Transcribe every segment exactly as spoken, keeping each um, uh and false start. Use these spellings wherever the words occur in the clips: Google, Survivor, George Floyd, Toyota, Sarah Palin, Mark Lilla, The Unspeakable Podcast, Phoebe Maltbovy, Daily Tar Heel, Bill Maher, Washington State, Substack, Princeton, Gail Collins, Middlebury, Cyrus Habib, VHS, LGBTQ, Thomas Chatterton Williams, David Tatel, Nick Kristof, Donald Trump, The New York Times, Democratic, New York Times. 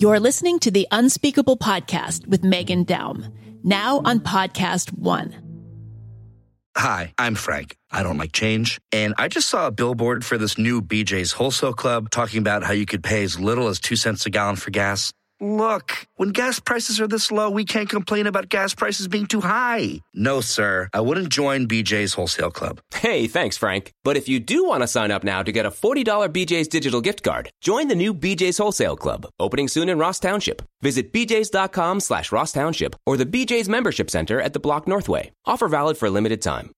You're listening to The Unspeakable Podcast with Megan Daum, now on Podcast One. Hi, I'm Frank. I don't like change. And I just saw a billboard for this new B J's Wholesale Club talking about how you could pay as little as two cents a gallon for gas. Look, when gas prices are this low, we can't complain about gas prices being too high. No, sir. I wouldn't join B J's Wholesale Club. Hey, thanks, Frank. But if you do want to sign up now to get a forty dollars B J's digital gift card, join the new B J's Wholesale Club, opening soon in Ross Township. Visit bjs.com slash Ross Township or the B J's Membership Center at the Block Northway. Offer valid for a limited time.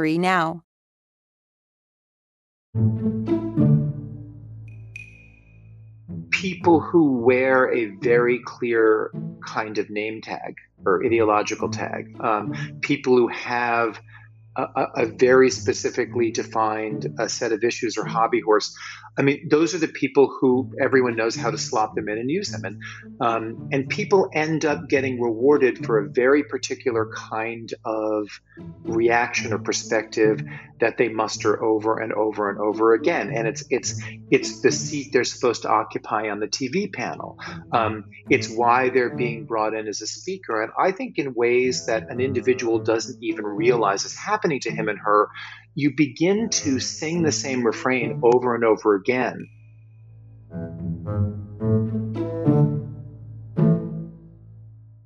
Now. People who wear a very clear kind of name tag or ideological tag, um, people who have a, a very specifically defined a set of issues or hobby horse. I mean, those are the people who everyone knows how to slot them in and use them. And, um, and people end up getting rewarded for a very particular kind of reaction or perspective that they muster over and over and over again. And it's it's it's the seat they're supposed to occupy on the T V panel. Um, it's why they're being brought in as a speaker. And I think in ways that an individual doesn't even realize is happening to him and her, you begin to sing the same refrain over and over again.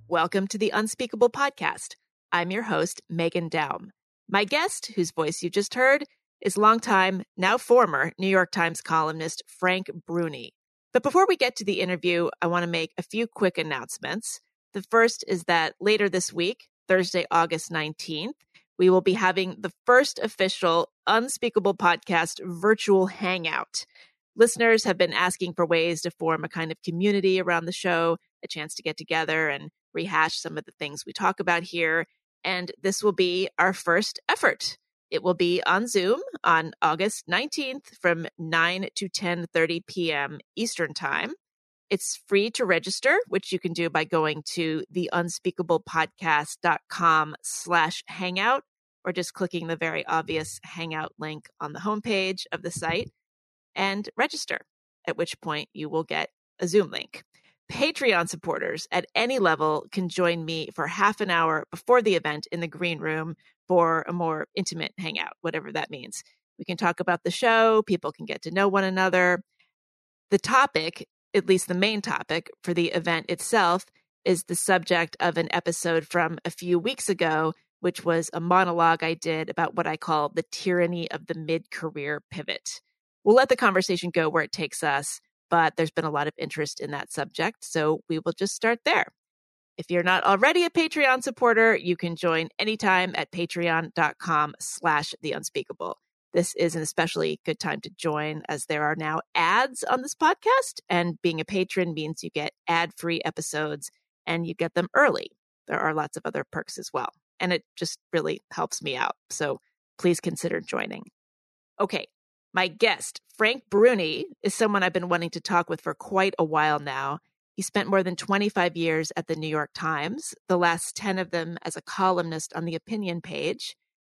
Welcome to the Unspeakable Podcast. I'm your host, Megan Daum. My guest, whose voice you just heard, is longtime, now former, New York Times columnist Frank Bruni. But before we get to the interview, I want to make a few quick announcements. The first is that later this week, Thursday, August nineteenth, we will be having the first official Unspeakable Podcast virtual hangout. Listeners have been asking for ways to form a kind of community around the show, a chance to get together and rehash some of the things we talk about here. And this will be our first effort. It will be on Zoom on August nineteenth from nine to ten thirty p.m. Eastern Time. It's free to register, which you can do by going to theunspeakablepodcast.com slash hangout, or just clicking the very obvious hangout link on the homepage of the site and register, at which point you will get a Zoom link. Patreon supporters at any level can join me for half an hour before the event in the green room for a more intimate hangout, whatever that means. We can talk about the show. People can get to know one another. The topic, at least the main topic for the event itself, is the subject of an episode from a few weeks ago, which was a monologue I did about what I call the tyranny of the mid-career pivot. We'll let the conversation go where it takes us, but there's been a lot of interest in that subject, so we will just start there. If you're not already a Patreon supporter, you can join anytime at patreon.com slash the unspeakable. This is an especially good time to join, as there are now ads on this podcast, and being a patron means you get ad-free episodes and you get them early. There are lots of other perks as well, and it just really helps me out. So please consider joining. Okay, my guest, Frank Bruni, is someone I've been wanting to talk with for quite a while now. He spent more than twenty-five years at the New York Times, the last ten of them as a columnist on the opinion page.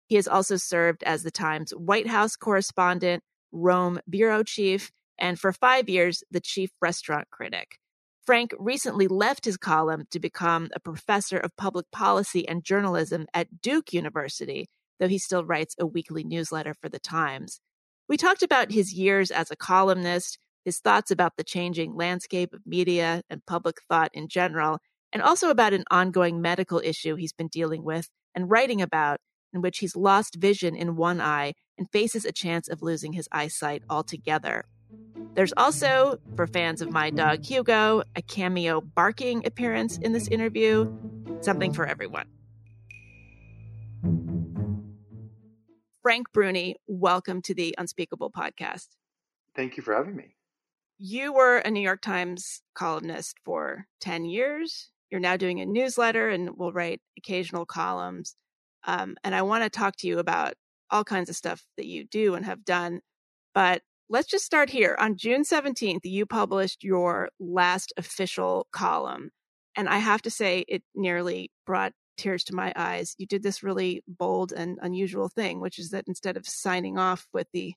He has also served as the Times White House correspondent, Rome bureau chief, and for five years, the chief restaurant critic. Frank recently left his column to become a professor of public policy and journalism at Duke University, though he still writes a weekly newsletter for the Times. We talked about his years as a columnist, his thoughts about the changing landscape of media and public thought in general, and also about an ongoing medical issue he's been dealing with and writing about, in which he's lost vision in one eye and faces a chance of losing his eyesight altogether. There's also, for fans of my dog Hugo, a cameo barking appearance in this interview. Something for everyone. Frank Bruni, welcome to the Unspeakable Podcast. Thank you for having me. you were a New York Times columnist for ten years. You're now doing a newsletter and will write occasional columns. Um, and I want to talk to you about all kinds of stuff that you do and have done. But let's just start here. On June seventeenth, you published your last official column. And I have to say, it nearly brought tears to my eyes. You did this really bold and unusual thing, which is that instead of signing off with the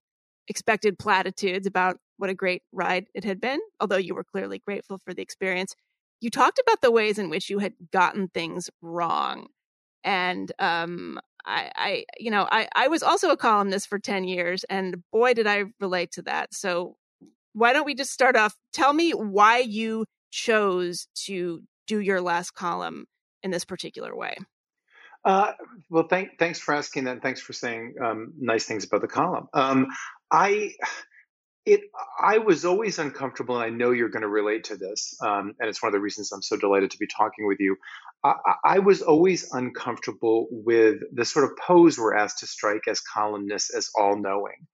expected platitudes about what a great ride it had been, although you were clearly grateful for the experience, you talked about the ways in which you had gotten things wrong. And um, I, I, you know, I, I was also a columnist for ten years, and boy, did I relate to that. So why don't we just start off? Tell me why you chose to do your last column in this particular way. Uh, well, thank, thanks for asking that. And thanks for saying um, nice things about the column. Um, I, it, I was always uncomfortable, and I know you're going to relate to this. Um, and it's one of the reasons I'm so delighted to be talking with you. I, I was always uncomfortable with the sort of pose we're asked to strike as columnists, as all-knowing.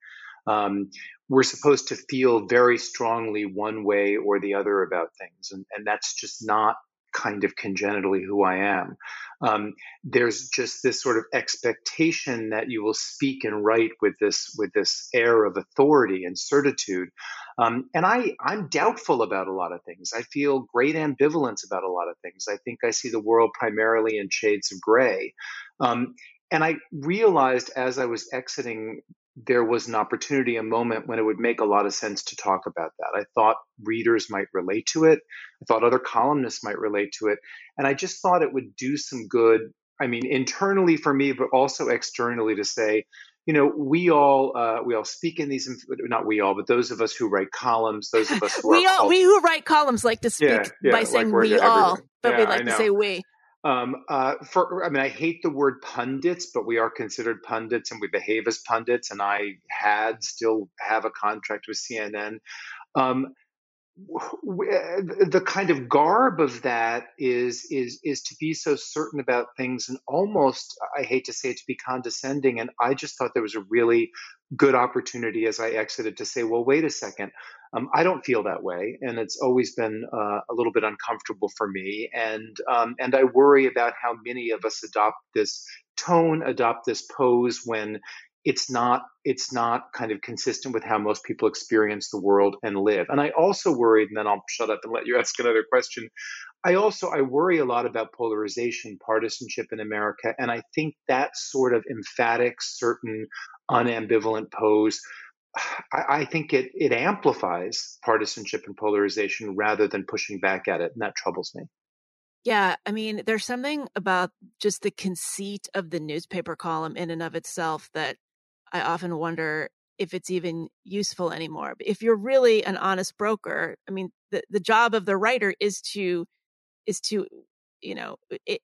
Um, we're supposed to feel very strongly one way or the other about things. And, and that's just not kind of congenitally who I am. Um, there's just this sort of expectation that you will speak and write with this with this air of authority and certitude. Um, and I, I'm doubtful about a lot of things. I feel great ambivalence about a lot of things. I think I see the world primarily in shades of gray. Um, and I realized as I was exiting, there was an opportunity, a moment when it would make a lot of sense to talk about that. I thought readers might relate to it. I thought other columnists might relate to it. And I just thought it would do some good, I mean, internally for me, but also externally to say, you know, we all uh, we all speak in these, not we all, but those of us who write columns, those of us who we all, all we who write columns like to speak yeah, yeah, by like saying we all, everything. But yeah, we like to say we. Um, uh, for, I mean, I hate the word pundits, but we are considered pundits and we behave as pundits. And I had still have a contract with C N N. Um, we, the kind of garb of that is, is, is to be so certain about things and almost, I hate to say it, to be condescending. And I just thought there was a really good opportunity as I exited to say, well, wait a second. Um, I don't feel that way, and it's always been uh, a little bit uncomfortable for me, and um, and I worry about how many of us adopt this tone, adopt this pose when it's not it's not kind of consistent with how most people experience the world and live. And I also worried, and then I'll shut up and let you ask another question. I also I worry a lot about polarization, partisanship in America, and I think that sort of emphatic, certain, unambivalent pose, I, I think it, it amplifies partisanship and polarization rather than pushing back at it. And that troubles me. Yeah. I mean, there's something about just the conceit of the newspaper column in and of itself that I often wonder if it's even useful anymore. If you're really an honest broker, I mean, the, the job of the writer is to, is to, you know,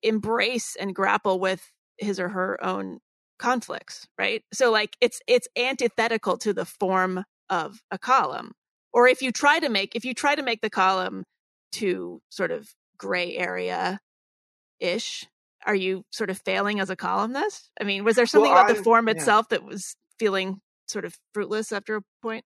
embrace and grapple with his or her own conflicts, right? So like it's it's antithetical to the form of a column. Or if you try to make if you try to make the column to sort of gray area-ish, are you sort of failing as a columnist? I mean, was there something well, about I, the form itself yeah. that was feeling sort of fruitless after a point?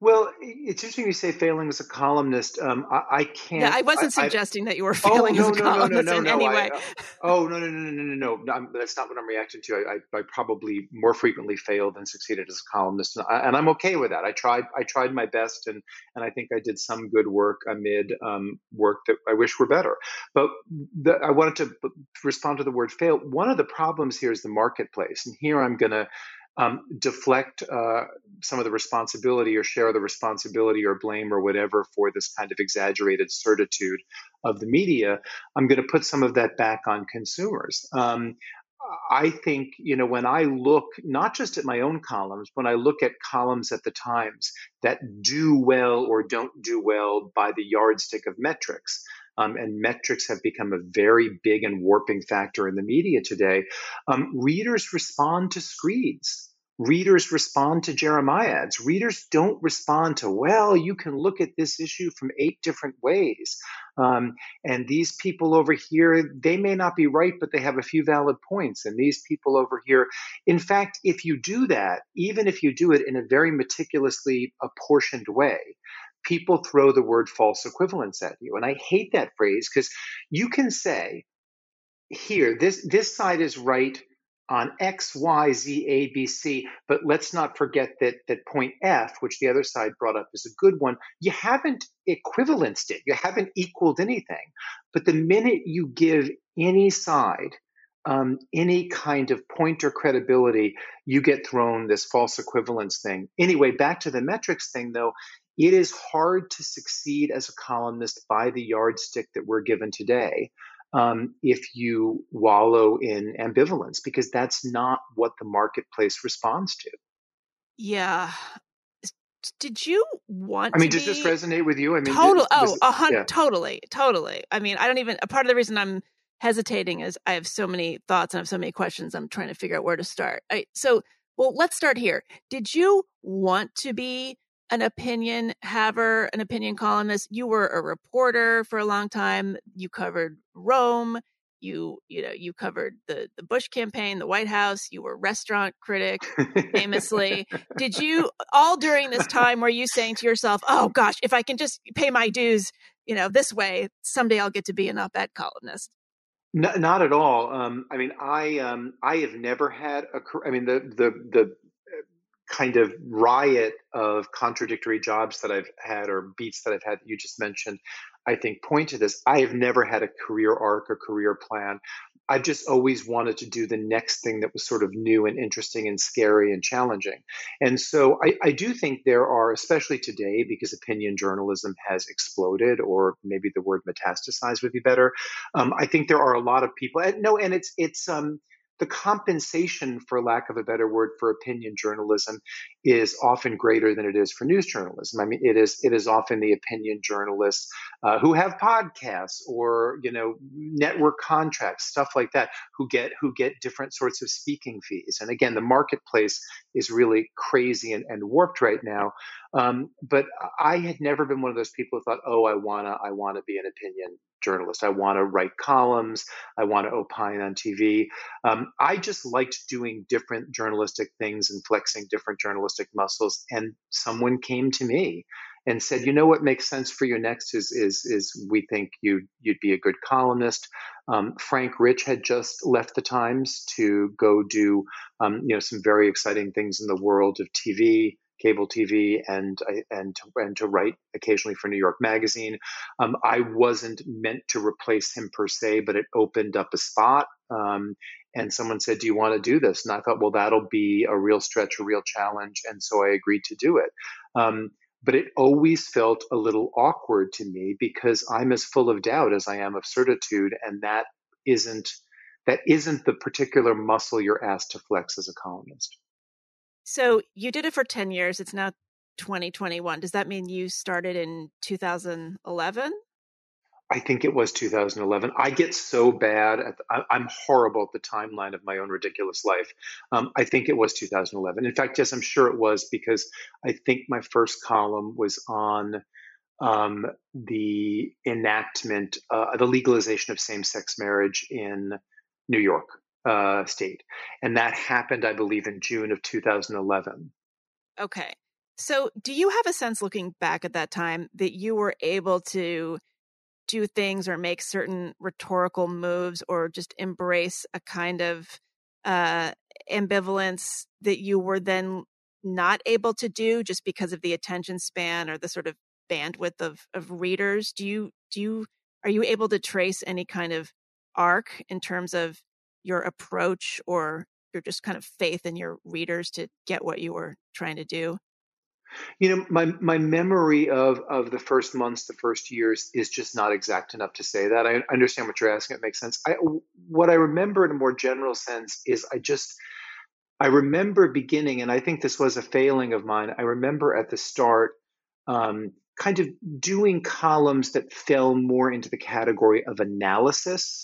Well, it's interesting you say failing as a columnist. Um, I, I can't. Yeah, I wasn't I, suggesting I, that you were failing oh, no, as a no, columnist no, no, no, in no, any I, way. Uh, oh no, no, no, no, no, no, no! I'm, that's not what I'm reacting to. I, I, I probably more frequently failed than succeeded as a columnist, and, I, and I'm okay with that. I tried. I tried my best, and and I think I did some good work amid um, work that I wish were better. But the, I wanted to respond to the word fail. One of the problems here is the marketplace, and here I'm going to. Um, deflect uh, some of the responsibility or share the responsibility or blame or whatever for this kind of exaggerated certitude of the media. I'm going to put some of that back on consumers. Um, I think, you know, when I look not just at my own columns, when I look at columns at the Times that do well or don't do well by the yardstick of metrics, Um, and metrics have become a very big and warping factor in the media today. Um, readers respond to screeds. Readers respond to Jeremiah ads. Readers don't respond to, well, you can look at this issue from eight different ways. Um, and these people over here, they may not be right, but they have a few valid points. And these people over here, in fact, if you do that, even if you do it in a very meticulously apportioned way, people throw the word false equivalence at you. And I hate that phrase, because you can say, here, this, this side is right on X, Y, Z, A, B, C, but let's not forget that that point F, which the other side brought up is a good one. You haven't equivalenced it. You haven't equaled anything. But the minute you give any side um, any kind of point or credibility, you get thrown this false equivalence thing. Anyway, back to the metrics thing, though, it is hard to succeed as a columnist by the yardstick that we're given today. Um, if you wallow in ambivalence, because that's not what the marketplace responds to. Yeah. Did you want to I mean, to does be... this resonate with you? I mean, Total, does, does, oh, a hundred, yeah. totally, totally. I mean, I don't even, a part of the reason I'm hesitating is I have so many thoughts and I have so many questions. I'm trying to figure out where to start. I, so, well, let's start here. Did you want to be an opinion haver, an opinion columnist? You were a reporter for a long time. You covered Rome. You, you know, you covered the, the Bush campaign, the White House. You were a restaurant critic, famously. Did you, all during this time, were you saying to yourself, oh gosh, if I can just pay my dues, you know, this way, someday I'll get to be an op-ed columnist? No, not at all. Um, I mean, I, um, I have never had a, I mean, the, the, the, kind of riot of contradictory jobs that I've had or beats that I've had that you just mentioned, I think point to this. I have never had a career arc or career plan. I've just always wanted to do the next thing that was sort of new and interesting and scary and challenging. And so I, I do think there are, especially today, because opinion journalism has exploded, or maybe the word metastasized would be better. Um, I think there are a lot of people, and no, and it's, it's, um, the compensation, for lack of a better word, for opinion journalism is often greater than it is for news journalism. I mean, it is it is often the opinion journalists uh, who have podcasts or, you know, network contracts, stuff like that, who get who get different sorts of speaking fees. And again, the marketplace is really crazy and, and warped right now. Um, but I had never been one of those people who thought, oh, I wanna I wanna be an opinion journalist. I want to write columns. I want to opine on T V. Um, I just liked doing different journalistic things and flexing different journalistic muscles. And someone came to me and said, you know what makes sense for you next is is is we think you you'd be a good columnist. Um, Frank Rich had just left the Times to go do um, you know some very exciting things in the world of T V, cable T V, and and to, and to write occasionally for New York Magazine. Um, I wasn't meant to replace him per se, but it opened up a spot. Um, and someone said, do you want to do this? And I thought, well, that'll be a real stretch, a real challenge. And so I agreed to do it. Um, but it always felt a little awkward to me, because I'm as full of doubt as I am of certitude. And that isn't that isn't the particular muscle you're asked to flex as a columnist. So you did it for ten years. It's now twenty twenty-one. Does that mean you started in two thousand eleven? I think it was two thousand eleven. I get so bad at the, I'm horrible at the timeline of my own ridiculous life. Um, I think it was two thousand eleven. In fact, yes, I'm sure it was, because I think my first column was on um, the enactment, uh, the legalization of same-sex marriage in New York. Uh, state. And that happened, I believe, in June of two thousand eleven. Okay. So do you have a sense, looking back at that time, that you were able to do things or make certain rhetorical moves or just embrace a kind of uh, ambivalence that you were then not able to do just because of the attention span or the sort of bandwidth of, of readers? Do you, do you, are you able to trace any kind of arc in terms of your approach or your just kind of faith in your readers to get what you were trying to do? You know, my my memory of of the first months, the first years is just not exact enough to say that. I understand what you're asking. It makes sense. I, what I remember in a more general sense is I just, I remember beginning, and I think this was a failing of mine. I remember at the start, um, kind of doing columns that fell more into the category of analysis,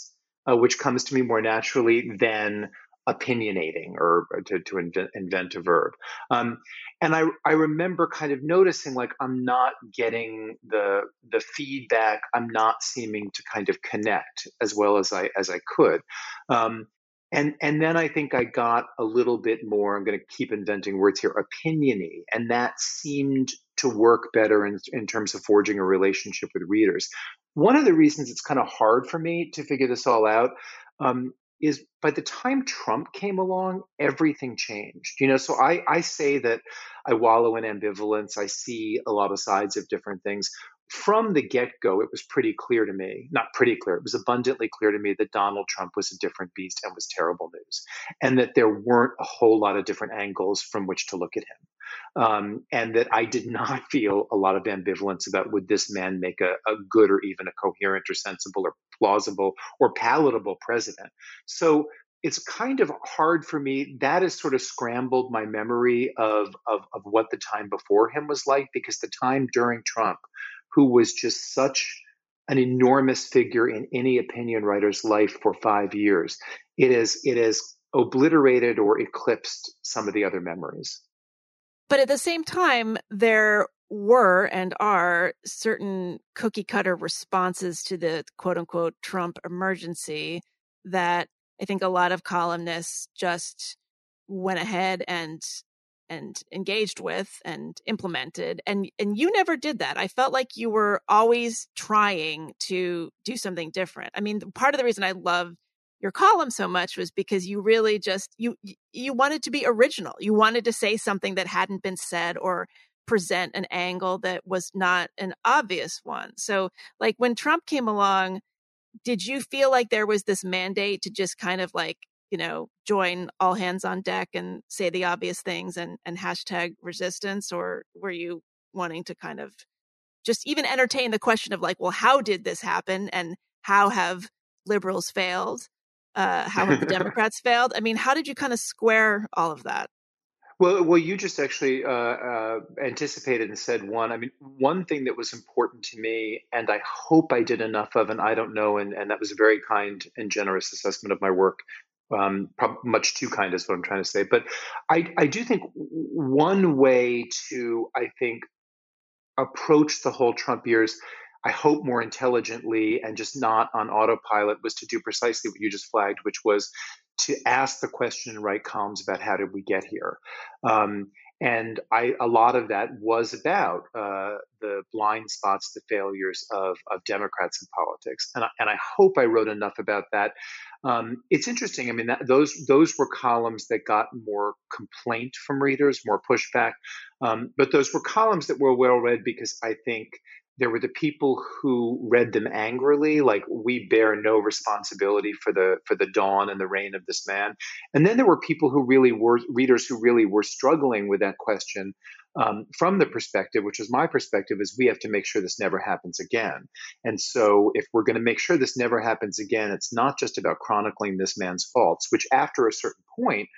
Uh, which comes to me more naturally than opinionating, or, or to, to invent, invent a verb. Um, and I, I remember kind of noticing, like, I'm not getting the the feedback. I'm not seeming to kind of connect as well as I as I could. Um, and and then I think I got a little bit more, I'm going to keep inventing words here, opiniony, and that seemed to work better in, in terms of forging a relationship with readers. One of the reasons it's kind of hard for me to figure this all out um, is by the time Trump came along, everything changed. You know, so I, I say that I wallow in ambivalence. I see a lot of sides of different things. From the get-go, it was pretty clear to me, not pretty clear, it was abundantly clear to me that Donald Trump was a different beast and was terrible news, and that there weren't a whole lot of different angles from which to look at him, um, and that I did not feel a lot of ambivalence about would this man make a, a good or even a coherent or sensible or plausible or palatable president. So it's kind of hard for me. That has sort of scrambled my memory of, of, of what the time before him was like, because the time during Trump, who was just such an enormous figure in any opinion writer's life for five years, it is, it is obliterated or eclipsed some of the other memories. But at the same time, there were and are certain cookie-cutter responses to the quote-unquote Trump emergency that I think a lot of columnists just went ahead and and engaged with and implemented. And and you never did that. I felt like you were always trying to do something different. I mean, part of the reason I loved your column so much was because you really just, you you wanted to be original. You wanted to say something that hadn't been said or present an angle that was not an obvious one. So like when Trump came along, did you feel like there was this mandate to just kind of like, you know, join all hands on deck and say the obvious things and, and hashtag resistance? Or were you wanting to kind of just even entertain the question of like, well, how did this happen? And how have liberals failed? Uh, how have the Democrats failed? I mean, how did you kind of square all of that? Well, well, you just actually uh, uh, anticipated and said one. I mean, one thing that was important to me, and I hope I did enough of, and I don't know, and, and that was a very kind and generous assessment of my work. Um, much too kind is what I'm trying to say. But I, I do think one way to, I think, approach the whole Trump years, I hope more intelligently and just not on autopilot, was to do precisely what you just flagged, which was to ask the question and write columns about how did we get here. Um, and I, a lot of that was about uh, the blind spots, the failures of, of Democrats in politics. And I, and I hope I wrote enough about that. Um, it's interesting. I mean, that, those those were columns that got more complaint from readers, more pushback. Um, but those were columns that were well read because I think there were the people who read them angrily, like we bear no responsibility for the for the dawn and the reign of this man. And then there were people who really were readers who really were struggling with that question um, from the perspective, which was my perspective, is we have to make sure this never happens again. And so if we're going to make sure this never happens again, it's not just about chronicling this man's faults, which after a certain point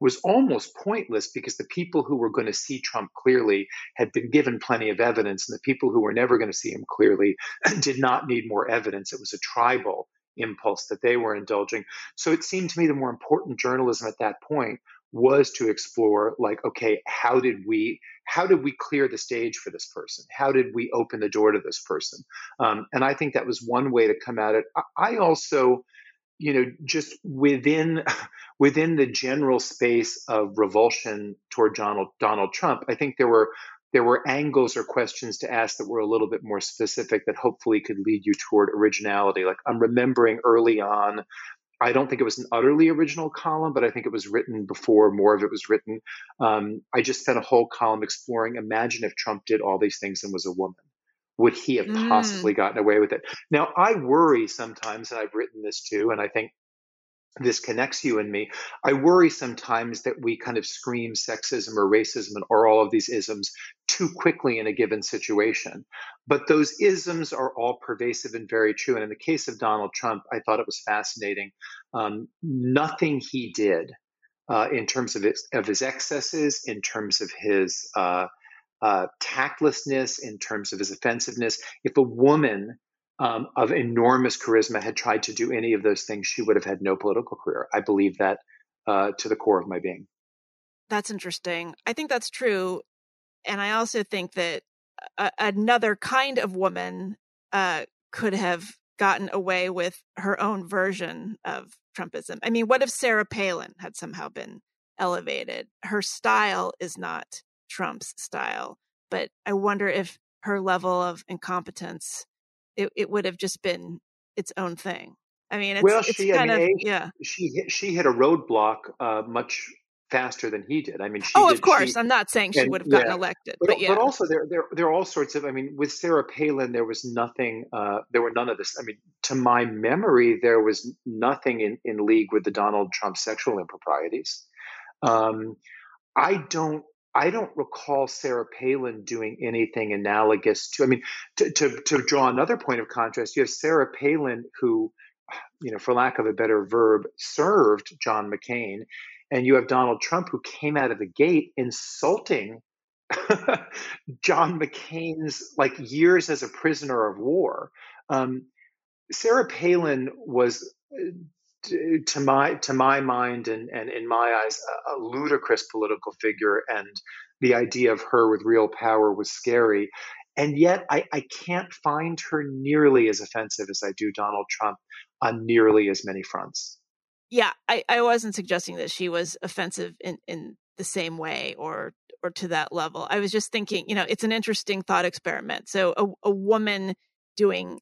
was almost pointless because the people who were going to see Trump clearly had been given plenty of evidence, and the people who were never going to see him clearly did not need more evidence. It was a tribal impulse that they were indulging. So it seemed to me the more important journalism at that point was to explore, like, okay, how did we how did we clear the stage for this person? How did we open the door to this person? Um, and I think that was one way to come at it. I also... you know, just within within the general space of revulsion toward Donald, Donald Trump, I think there were there were angles or questions to ask that were a little bit more specific that hopefully could lead you toward originality. Like I'm remembering early on, I don't think it was an utterly original column, but I think it was written before more of it was written. Um, I just spent a whole column exploring, imagine if Trump did all these things and was a woman. Would he have possibly gotten away with it? Now, I worry sometimes, and I've written this too, and I think this connects you and me. I worry sometimes that we kind of scream sexism or racism or all of these isms too quickly in a given situation. But those isms are all pervasive and very true. And in the case of Donald Trump, I thought it was fascinating. Um, nothing he did uh, in terms of his, of his excesses, in terms of his uh Uh, tactlessness, in terms of his offensiveness. If a woman um, of enormous charisma had tried to do any of those things, she would have had no political career. I believe that uh, to the core of my being. That's interesting. I think that's true. And I also think that a- another kind of woman uh, could have gotten away with her own version of Trumpism. I mean, what if Sarah Palin had somehow been elevated? Her style is not Trump's style, but I wonder if her level of incompetence, it, it would have just been its own thing. I mean, it's, well, it's she, kind I mean, of, a, yeah. She, she hit a roadblock uh, much faster than he did. I mean, she Oh, did, of course. She, I'm not saying she and, would have gotten yeah. elected. But, but, yeah. but also there, there there are all sorts of, I mean, with Sarah Palin, there was nothing, uh, there were none of this. I mean, to my memory, there was nothing in, in league with the Donald Trump sexual improprieties. Um, I don't, I don't recall Sarah Palin doing anything analogous to, I mean, to, to, to draw another point of contrast, you have Sarah Palin who, you know, for lack of a better verb, served John McCain. And you have Donald Trump who came out of the gate insulting John McCain's like years as a prisoner of war. Um, Sarah Palin was, to my to my mind and, and in my eyes, a, a ludicrous political figure. And the idea of her with real power was scary. And yet I, I can't find her nearly as offensive as I do Donald Trump on nearly as many fronts. Yeah, I, I wasn't suggesting that she was offensive in, in the same way or or to that level. I was just thinking, you know, it's an interesting thought experiment. So a, a woman doing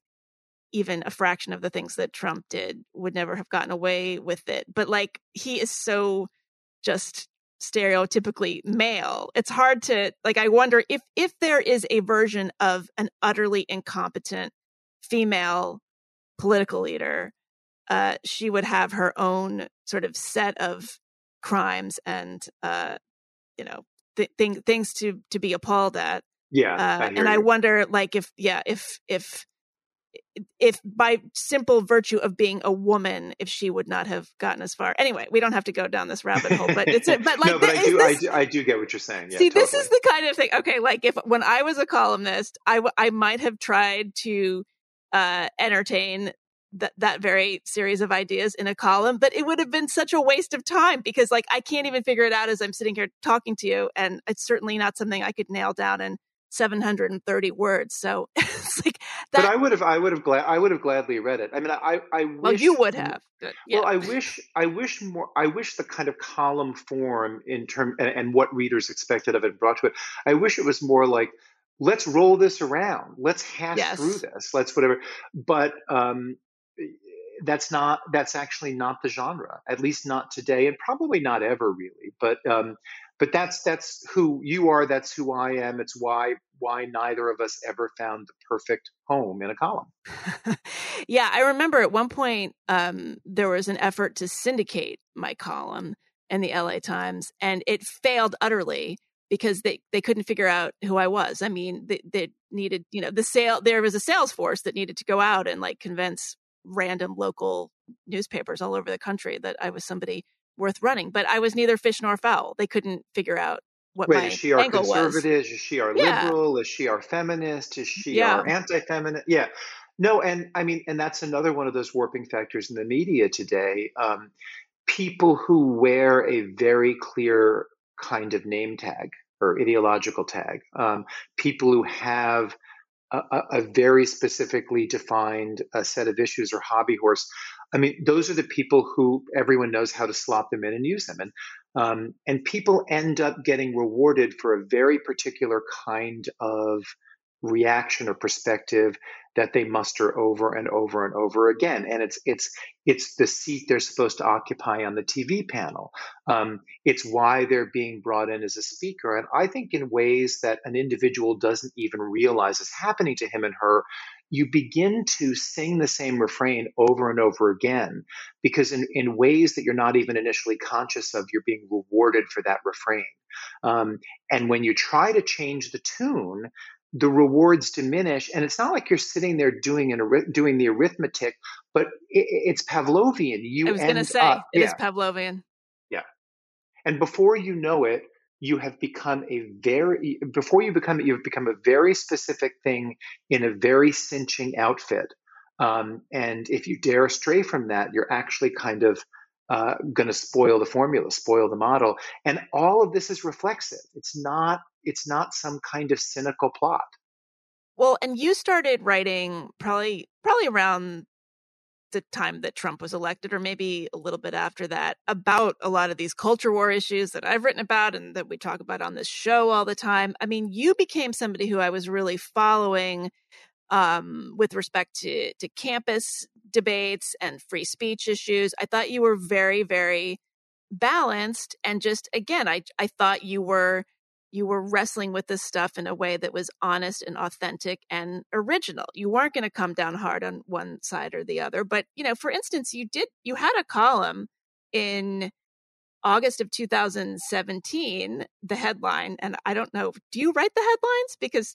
even a fraction of the things that Trump did would never have gotten away with it. But like, he is so just stereotypically male. It's hard to, like, I wonder if if there is a version of an utterly incompetent female political leader, uh, she would have her own sort of set of crimes and, uh, you know, th- thing, things to, to be appalled at. Yeah. Uh, I and you. I wonder, like, if, yeah, if, if, if by simple virtue of being a woman, if she would not have gotten as far. Anyway, we don't have to go down this rabbit hole, but it's, but like, no, but I do, this, I do, I do get what you're saying. Yeah, see, totally. This is the kind of thing, okay, like if, when I was a columnist, I, w- I might have tried to, uh, entertain that that very series of ideas in a column, but it would have been such a waste of time because like, I can't even figure it out as I'm sitting here talking to you. And it's certainly not something I could nail down in seven hundred thirty words. So it's like that. But I would have, I would have glad, I would have gladly read it. I mean, I, I wish. Well, you would have. Good. Yeah. Well, I wish, I wish more, I wish the kind of column form in term and, and what readers expected of it brought to it. I wish it was more like, let's roll this around. Let's hash yes. through this. Let's whatever. But, um, that's not, that's actually not the genre, at least not today and probably not ever really. But, um, but that's, that's who you are. That's who I am. It's why, why neither of us ever found the perfect home in a column. Yeah. I remember at one point, um, there was an effort to syndicate my column in the L A Times and it failed utterly because they, they couldn't figure out who I was. I mean, they, they needed, you know, the sale, there was a sales force that needed to go out and like convince random local newspapers all over the country that I was somebody worth running, but I was neither fish nor fowl. They couldn't figure out what Wait, my is she our angle conservative? Was. Is she our yeah. liberal? Is she our feminist? Is she yeah. our anti-feminist? Yeah, no. And I mean, and that's another one of those warping factors in the media today. Um, people who wear a very clear kind of name tag or ideological tag, um, people who have A, a very specifically defined uh, set of issues or hobby horse. I mean, those are the people who everyone knows how to slop them in and use them. And um, and people end up getting rewarded for a very particular kind of reaction or perspective that they muster over and over and over again. And it's it's it's the seat they're supposed to occupy on the T V panel. Um, it's why they're being brought in as a speaker. And I think in ways that an individual doesn't even realize is happening to him and her, you begin to sing the same refrain over and over again, because in, in ways that you're not even initially conscious of, you're being rewarded for that refrain. Um, and when you try to change the tune, the rewards diminish, and it's not like you're sitting there doing an doing the arithmetic, but it, it's Pavlovian. You I was going to say up, it yeah. is Pavlovian. Yeah, and before you know it, you have become a very before you become it, you have become a very specific thing in a very cinching outfit. Um, and if you dare stray from that, you're actually kind of uh, going to spoil the formula, spoil the model, and all of this is reflexive. It's not. It's not some kind of cynical plot. Well, and you started writing probably probably around the time that Trump was elected, or maybe a little bit after that, about a lot of these culture war issues that I've written about and that we talk about on this show all the time. I mean, you became somebody who I was really following um, with respect to, to campus debates and free speech issues. I thought you were very, very balanced. And just, again, I, I thought you were you were wrestling with this stuff in a way that was honest and authentic and original. You weren't going to come down hard on one side or the other. But, you know, for instance, you did, you had a column in August of two thousand seventeen, the headline, and I don't know, do you write the headlines? Because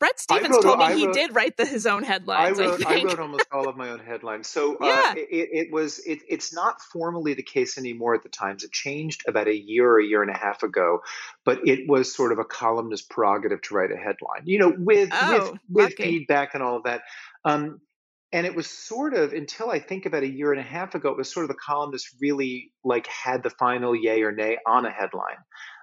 Brett Stevens wrote, told me wrote, he did write the, his own headlines. I wrote, I I wrote almost all of my own headlines. So yeah. uh, it, it was. It, it's not formally the case anymore at the Times. It changed about a year or a year and a half ago, but it was sort of a columnist's prerogative to write a headline, you know, with oh, with, with okay. feedback and all of that. Um, and it was sort of, until I think about a year and a half ago, it was sort of the columnist really like had the final yay or nay on a headline.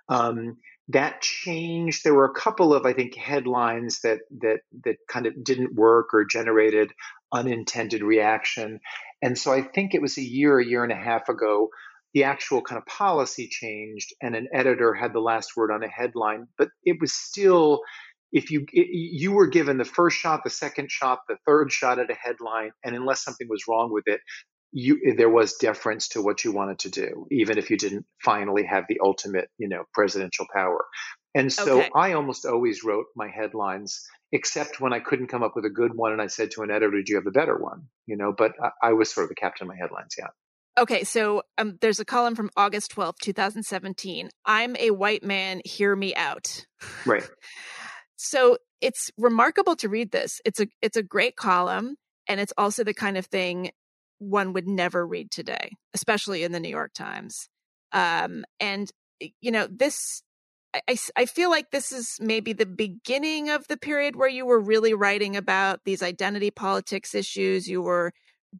Um, That changed. There were a couple of, I think, headlines that that that kind of didn't work or generated unintended reaction. And so I think it was a year, a year and a half ago, the actual kind of policy changed and an editor had the last word on a headline. But it was still, if you it, you were given the first shot, the second shot, the third shot at a headline, and unless something was wrong with it, You, there was deference to what you wanted to do, even if you didn't finally have the ultimate, you know, presidential power. And so okay. I almost always wrote my headlines, except when I couldn't come up with a good one. And I said to an editor, do you have a better one? You know, but I, I was sort of the captain of my headlines. Yeah. Okay. So um, there's a column from August twelfth, twenty seventeen. I'm a white man. Hear me out. Right. So it's remarkable to read this. It's a, it's a great column. And it's also the kind of thing one would never read today, especially in the New York Times. Um, and, you know, this, I, I feel like this is maybe the beginning of the period where you were really writing about these identity politics issues. You were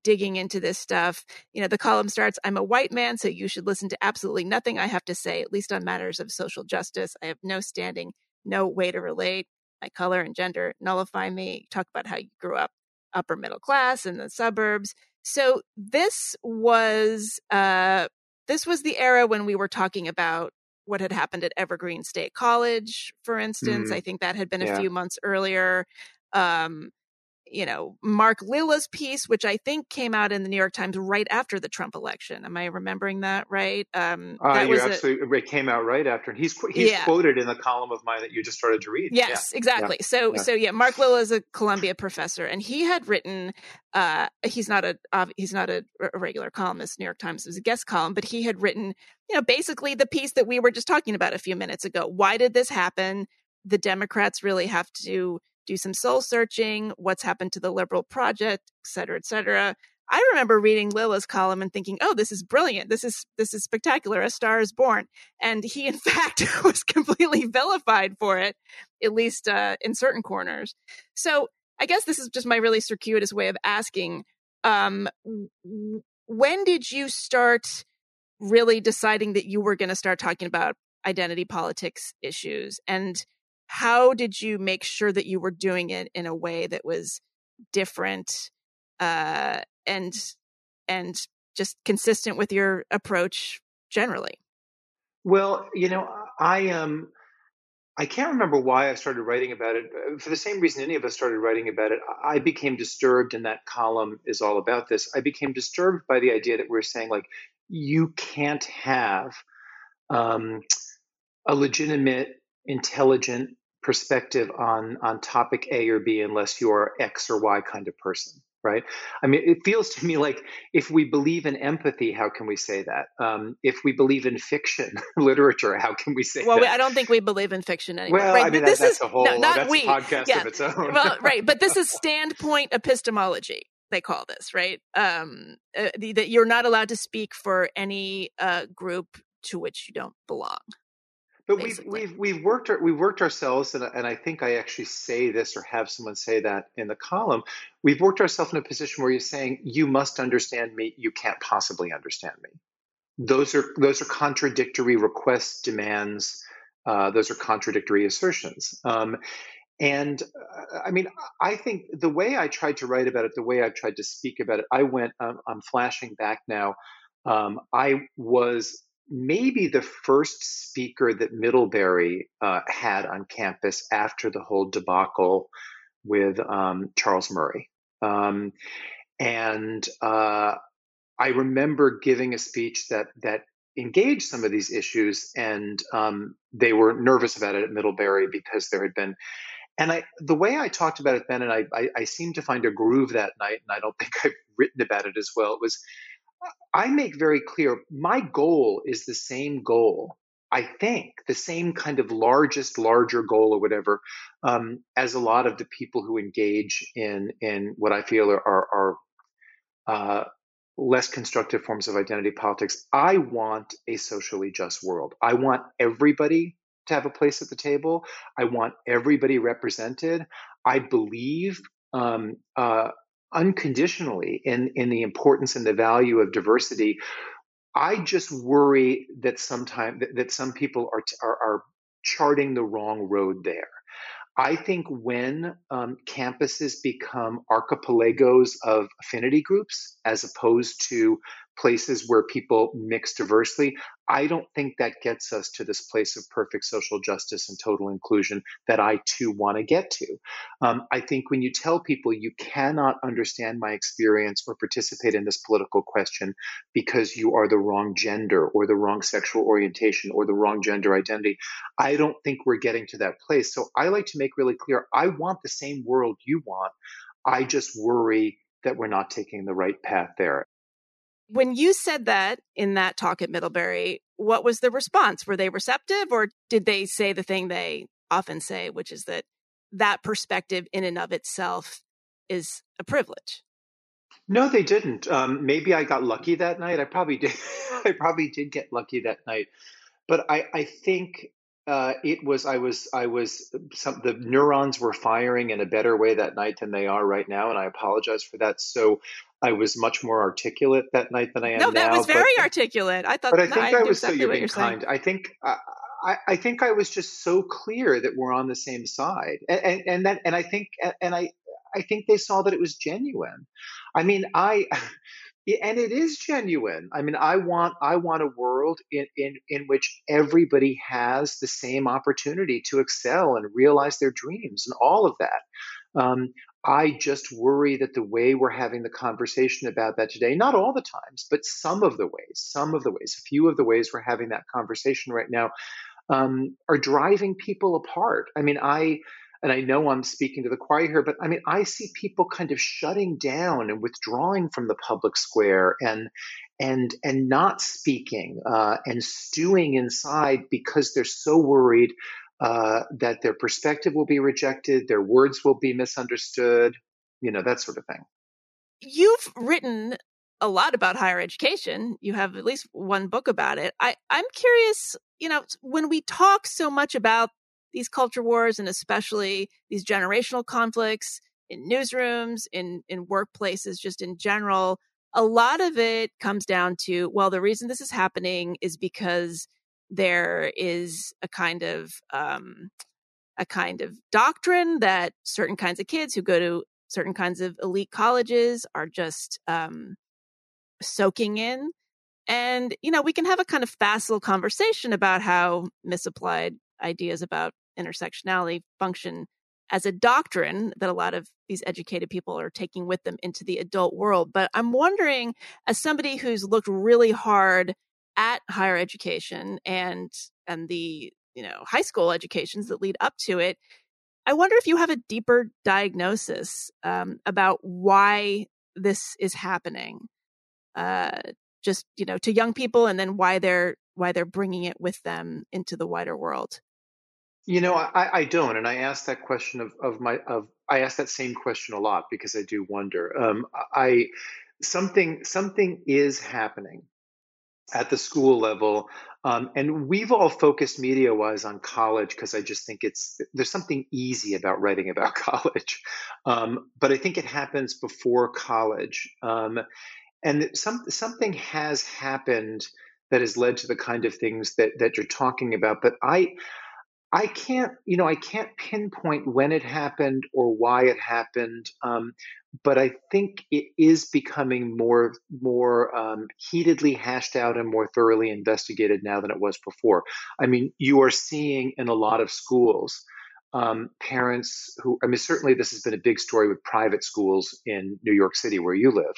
digging into this stuff. You know, the column starts, I'm a white man, so you should listen to absolutely nothing I have to say, at least on matters of social justice. I have no standing, no way to relate. My color and gender nullify me. Talk about how you grew up upper middle class in the suburbs. So this was uh, this was the era when we were talking about what had happened at Evergreen State College, for instance. Mm-hmm. I think that had been yeah. a few months earlier. Um, you know, Mark Lilla's piece, which I think came out in the New York Times right after the Trump election. Am I remembering that right? Um, uh, that was absolutely. A, it came out right after, and he's he's yeah. quoted in the column of mine that you just started to read. Yes, yeah. exactly. Yeah. So yeah. so yeah, Mark Lilla is a Columbia professor, and he had written. Uh, he's not a uh, he's not a, a regular columnist. New York Times was a guest column, but he had written, you know, basically the piece that we were just talking about a few minutes ago. Why did this happen? The Democrats really have to do some soul searching, what's happened to the liberal project, et cetera, et cetera. I remember reading Lilla's column and thinking, oh, this is brilliant. This is this is spectacular. A star is born. And he, in fact, was completely vilified for it, at least uh, in certain corners. So I guess this is just my really circuitous way of asking, um, when did you start really deciding that you were going to start talking about identity politics issues? And how did you make sure that you were doing it in a way that was different uh, and and just consistent with your approach generally? Well, you know, I um, I can't remember why I started writing about it. For the same reason any of us started writing about it, I became disturbed, and that column is all about this. I became disturbed by the idea that we're saying, like, you can't have um, a legitimate, intelligent perspective on on topic A or B unless you're X or Y kind of person, right? I mean, it feels to me like if we believe in empathy, how can we say that? Um, if we believe in fiction, literature, how can we say well, that? Well, I don't think we believe in fiction anymore. Well, right? I mean, that, this that's is, a whole no, not that's we. A podcast yeah. of its own. Well, right, but this is standpoint epistemology, they call this, right? Um, uh, the, that you're not allowed to speak for any uh, group to which you don't belong. But Basically. we've we've we've worked we've worked ourselves, and and I think I actually say this or have someone say that in the column. We've worked ourselves in a position where you're saying you must understand me, you can't possibly understand me. Those are those are contradictory requests, demands. Uh, those are contradictory assertions. Um, And uh, I mean, I think the way I tried to write about it, the way I've tried to speak about it, I went, um, I'm flashing back now. Um, I was maybe the first speaker that Middlebury uh, had on campus after the whole debacle with um, Charles Murray. Um, and uh, I remember giving a speech that that engaged some of these issues, and um, they were nervous about it at Middlebury because there had been, and I, the way I talked about it then, and I, I, I seemed to find a groove that night, and I don't think I've written about it as well, it was, I make very clear, my goal is the same goal, I think, the same kind of largest, larger goal or whatever, um, as a lot of the people who engage in in what I feel are, are, are uh, less constructive forms of identity politics. I want a socially just world. I want everybody to have a place at the table. I want everybody represented. I believe um, uh, unconditionally in, in the importance and the value of diversity. I just worry that sometimes that, that some people are, are are charting the wrong road there. I think when um, campuses become archipelagos of affinity groups as opposed to places where people mix diversely, I don't think that gets us to this place of perfect social justice and total inclusion that I too want to get to. Um, I think when you tell people you cannot understand my experience or participate in this political question because you are the wrong gender or the wrong sexual orientation or the wrong gender identity, I don't think we're getting to that place. So I like to make really clear, I want the same world you want. I just worry that we're not taking the right path there. When you said that in that talk at Middlebury, what was the response? Were they receptive, or did they say the thing they often say, which is that that perspective in and of itself is a privilege? No, they didn't. Um, maybe I got lucky that night. I probably did. I probably did get lucky that night. But I, I think uh, it was I was I was some, the neurons were firing in a better way that night than they are right now, and I apologize for that. So I was much more articulate that night than I am now. No, that now, was very but, articulate. I thought. But I think no, I, I was exactly so you're being kind. Saying. I think uh, I, I think I was just so clear that we're on the same side, and, and, and that, and I think, and I, I think they saw that it was genuine. I mean, I, and it is genuine. I mean, I want, I want a world in in in which everybody has the same opportunity to excel and realize their dreams and all of that. Um, I just worry that the way we're having the conversation about that today, not all the times, but some of the ways, some of the ways, a few of the ways we're having that conversation right now um, are driving people apart. I mean, I, and I know I'm speaking to the choir here, but I mean, I see people kind of shutting down and withdrawing from the public square and, and, and not speaking uh, and stewing inside because they're so worried Uh, that their perspective will be rejected, their words will be misunderstood, you know, that sort of thing. You've written a lot about higher education. You have at least one book about it. I, I'm curious, you know, when we talk so much about these culture wars and especially these generational conflicts in newsrooms, in, in workplaces, just in general, a lot of it comes down to, well, the reason this is happening is because there is a kind of um, a kind of doctrine that certain kinds of kids who go to certain kinds of elite colleges are just um, soaking in. And, you know, we can have a kind of facile conversation about how misapplied ideas about intersectionality function as a doctrine that a lot of these educated people are taking with them into the adult world. But I'm wondering, as somebody who's looked really hard at higher education and and the, you know, high school educations that lead up to it, I wonder if you have a deeper diagnosis um, about why this is happening, uh, just, you know, to young people, and then why they're why they're bringing it with them into the wider world. You know, I, I don't, and I ask that question of of my of I ask that same question a lot because I do wonder. Um, I something something is happening at the school level. Um, and we've all focused media-wise on college because I just think it's there's something easy about writing about college. Um, but I think it happens before college. Um, and some, something has happened that has led to the kind of things that, that you're talking about. But I I can't, you know, I can't pinpoint when it happened or why it happened, um, but I think it is becoming more, more um, heatedly hashed out and more thoroughly investigated now than it was before. I mean, you are seeing in a lot of schools um, parents who, I mean, certainly this has been a big story with private schools in New York City where you live.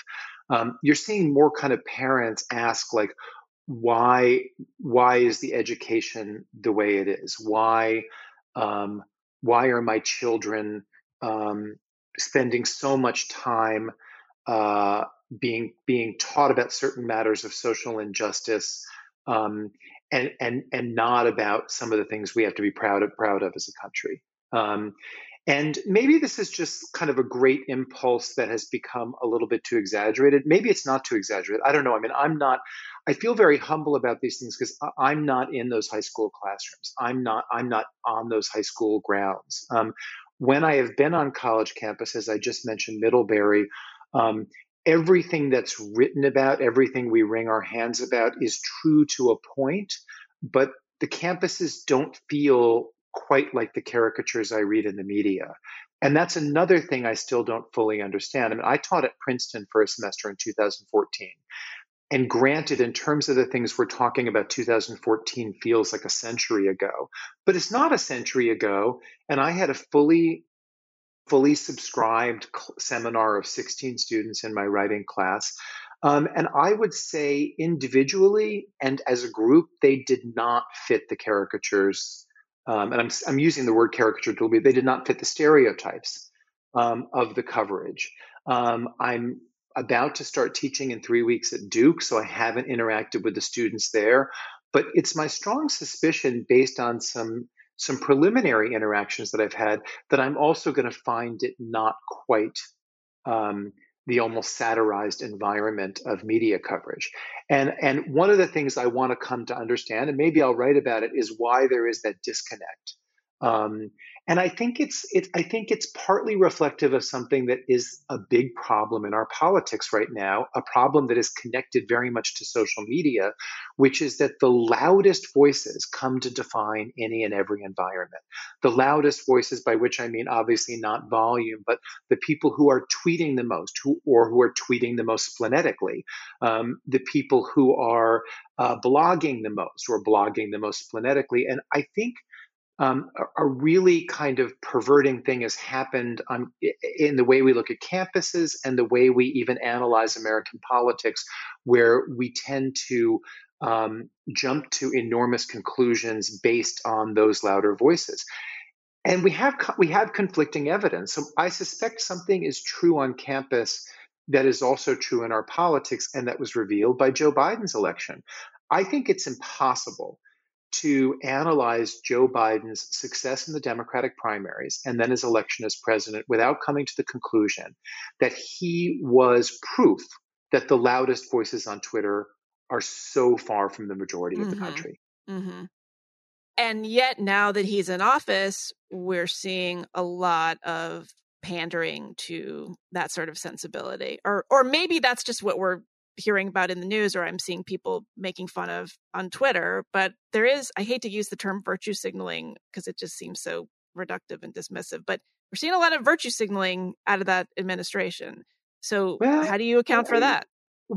Um, you're seeing more kind of parents ask like, Why? Why is the education the way it is? Why? Um, why are my children um, spending so much time uh, being being taught about certain matters of social injustice, um, and and and not about some of the things we have to be proud of proud of as a country? Um, And maybe this is just kind of a great impulse that has become a little bit too exaggerated. Maybe it's not too exaggerated. I don't know. I mean, I'm not, I feel very humble about these things because I'm not in those high school classrooms. I'm not, I'm not on those high school grounds. Um, when I have been on college campuses, I just mentioned Middlebury, um, everything that's written about, everything we wring our hands about is true to a point, but the campuses don't feel quite like the caricatures I read in the media. And that's another thing I still don't fully understand. I mean, I taught at Princeton for a semester in two thousand fourteen. And granted, in terms of the things we're talking about, two thousand fourteen feels like a century ago, but it's not a century ago. And I had a fully, fully subscribed seminar of sixteen students in my writing class. Um, and I would say individually and as a group, they did not fit the caricatures. Um, and I'm I'm using the word caricature deliberately. They did not fit the stereotypes um, of the coverage. Um, I'm about to start teaching in three weeks at Duke, so I haven't interacted with the students there. But it's my strong suspicion, based on some some preliminary interactions that I've had, that I'm also going to find it not quite um, the almost satirized environment of media coverage. And and one of the things I want to come to understand, and maybe I'll write about it, is why there is that disconnect. Um, and I think it's it, I think it's partly reflective of something that is a big problem in our politics right now, a problem that is connected very much to social media, which is that the loudest voices come to define any and every environment. The loudest voices, by which I mean obviously not volume, but the people who are tweeting the most, who or who are tweeting the most splenetically, um, the people who are uh, blogging the most or blogging the most splenetically. And I think Um, a, a really kind of perverting thing has happened on, in the way we look at campuses and the way we even analyze American politics, where we tend to um, jump to enormous conclusions based on those louder voices. And we have we have conflicting evidence. So I suspect something is true on campus that is also true in our politics, and that was revealed by Joe Biden's election. I think it's impossible to analyze Joe Biden's success in the Democratic primaries and then his election as president without coming to the conclusion that he was proof that the loudest voices on Twitter are so far from the majority of mm-hmm. the country. Mm-hmm. And yet now that he's in office, we're seeing a lot of pandering to that sort of sensibility. Or, or maybe that's just what we're hearing about in the news, or I'm seeing people making fun of on Twitter, but there is, I hate to use the term virtue signaling because it just seems so reductive and dismissive, but we're seeing a lot of virtue signaling out of that administration. So well, how do you account for that?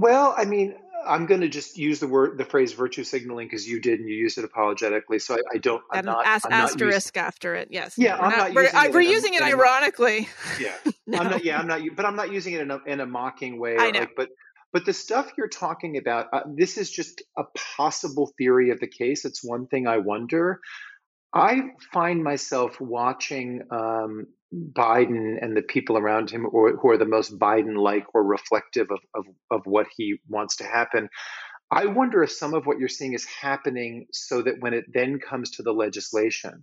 Well, I mean, I'm going to just use the word, the phrase virtue signaling because you did and you used it apologetically. So I, I don't, I'm not, as, I'm asterisk not using, after it. Yes. Yeah. No, I'm not, not we're, using I, it. We're using it ironically. Yeah. no. I'm not, yeah. I'm not, but I'm not using it in a, in a mocking way. Or I know. Like, but But the stuff you're talking about, uh, this is just a possible theory of the case. It's one thing I wonder. I find myself watching um, Biden and the people around him or, who are the most Biden-like or reflective of, of, of what he wants to happen. I wonder if some of what you're seeing is happening so that when it then comes to the legislation,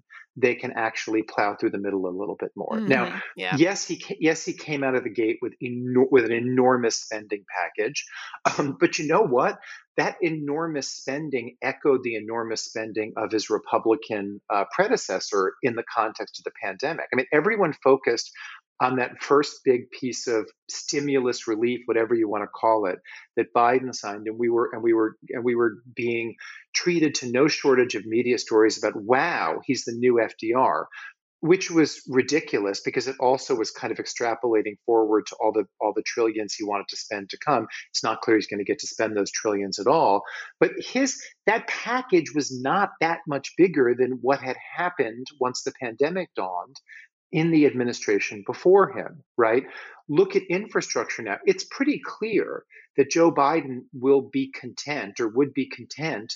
they can actually plow through the middle a little bit more. Mm-hmm. Now, yeah. yes, he yes he came out of the gate with eno- with an enormous spending package, um, but you know what? That enormous spending echoed the enormous spending of his Republican uh, predecessor in the context of the pandemic. I mean, everyone focused on that first big piece of stimulus relief, whatever you want to call it, that Biden signed, and we were and we were and we were being treated to no shortage of media stories about, wow, he's the new F D R, which was ridiculous because it also was kind of extrapolating forward to all the all the trillions he wanted to spend to come. It's not clear he's going to get to spend those trillions at all, but his that package was not that much bigger than what had happened once the pandemic dawned in the administration before him, right? Look at infrastructure now. It's pretty clear that Joe Biden will be content or would be content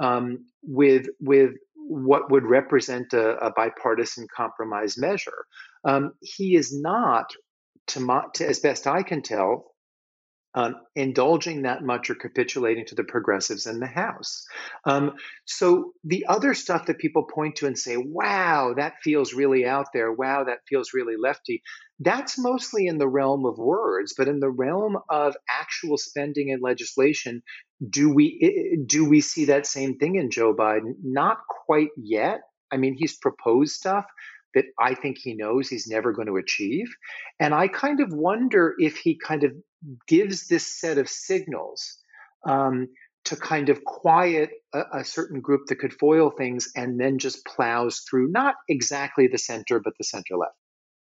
um, with with what would represent a, a bipartisan compromise measure. Um, he is not, to, my, to as best I can tell, Um, indulging that much or capitulating to the progressives in the House. Um, so the other stuff that people point to and say, wow, that feels really out there. Wow, that feels really lefty. That's mostly in the realm of words, but in the realm of actual spending and legislation, do we do we see that same thing in Joe Biden? Not quite yet. I mean, he's proposed stuff that I think he knows he's never going to achieve. And I kind of wonder if he kind of gives this set of signals um, to kind of quiet a, a certain group that could foil things and then just plows through, not exactly the center, but the center left.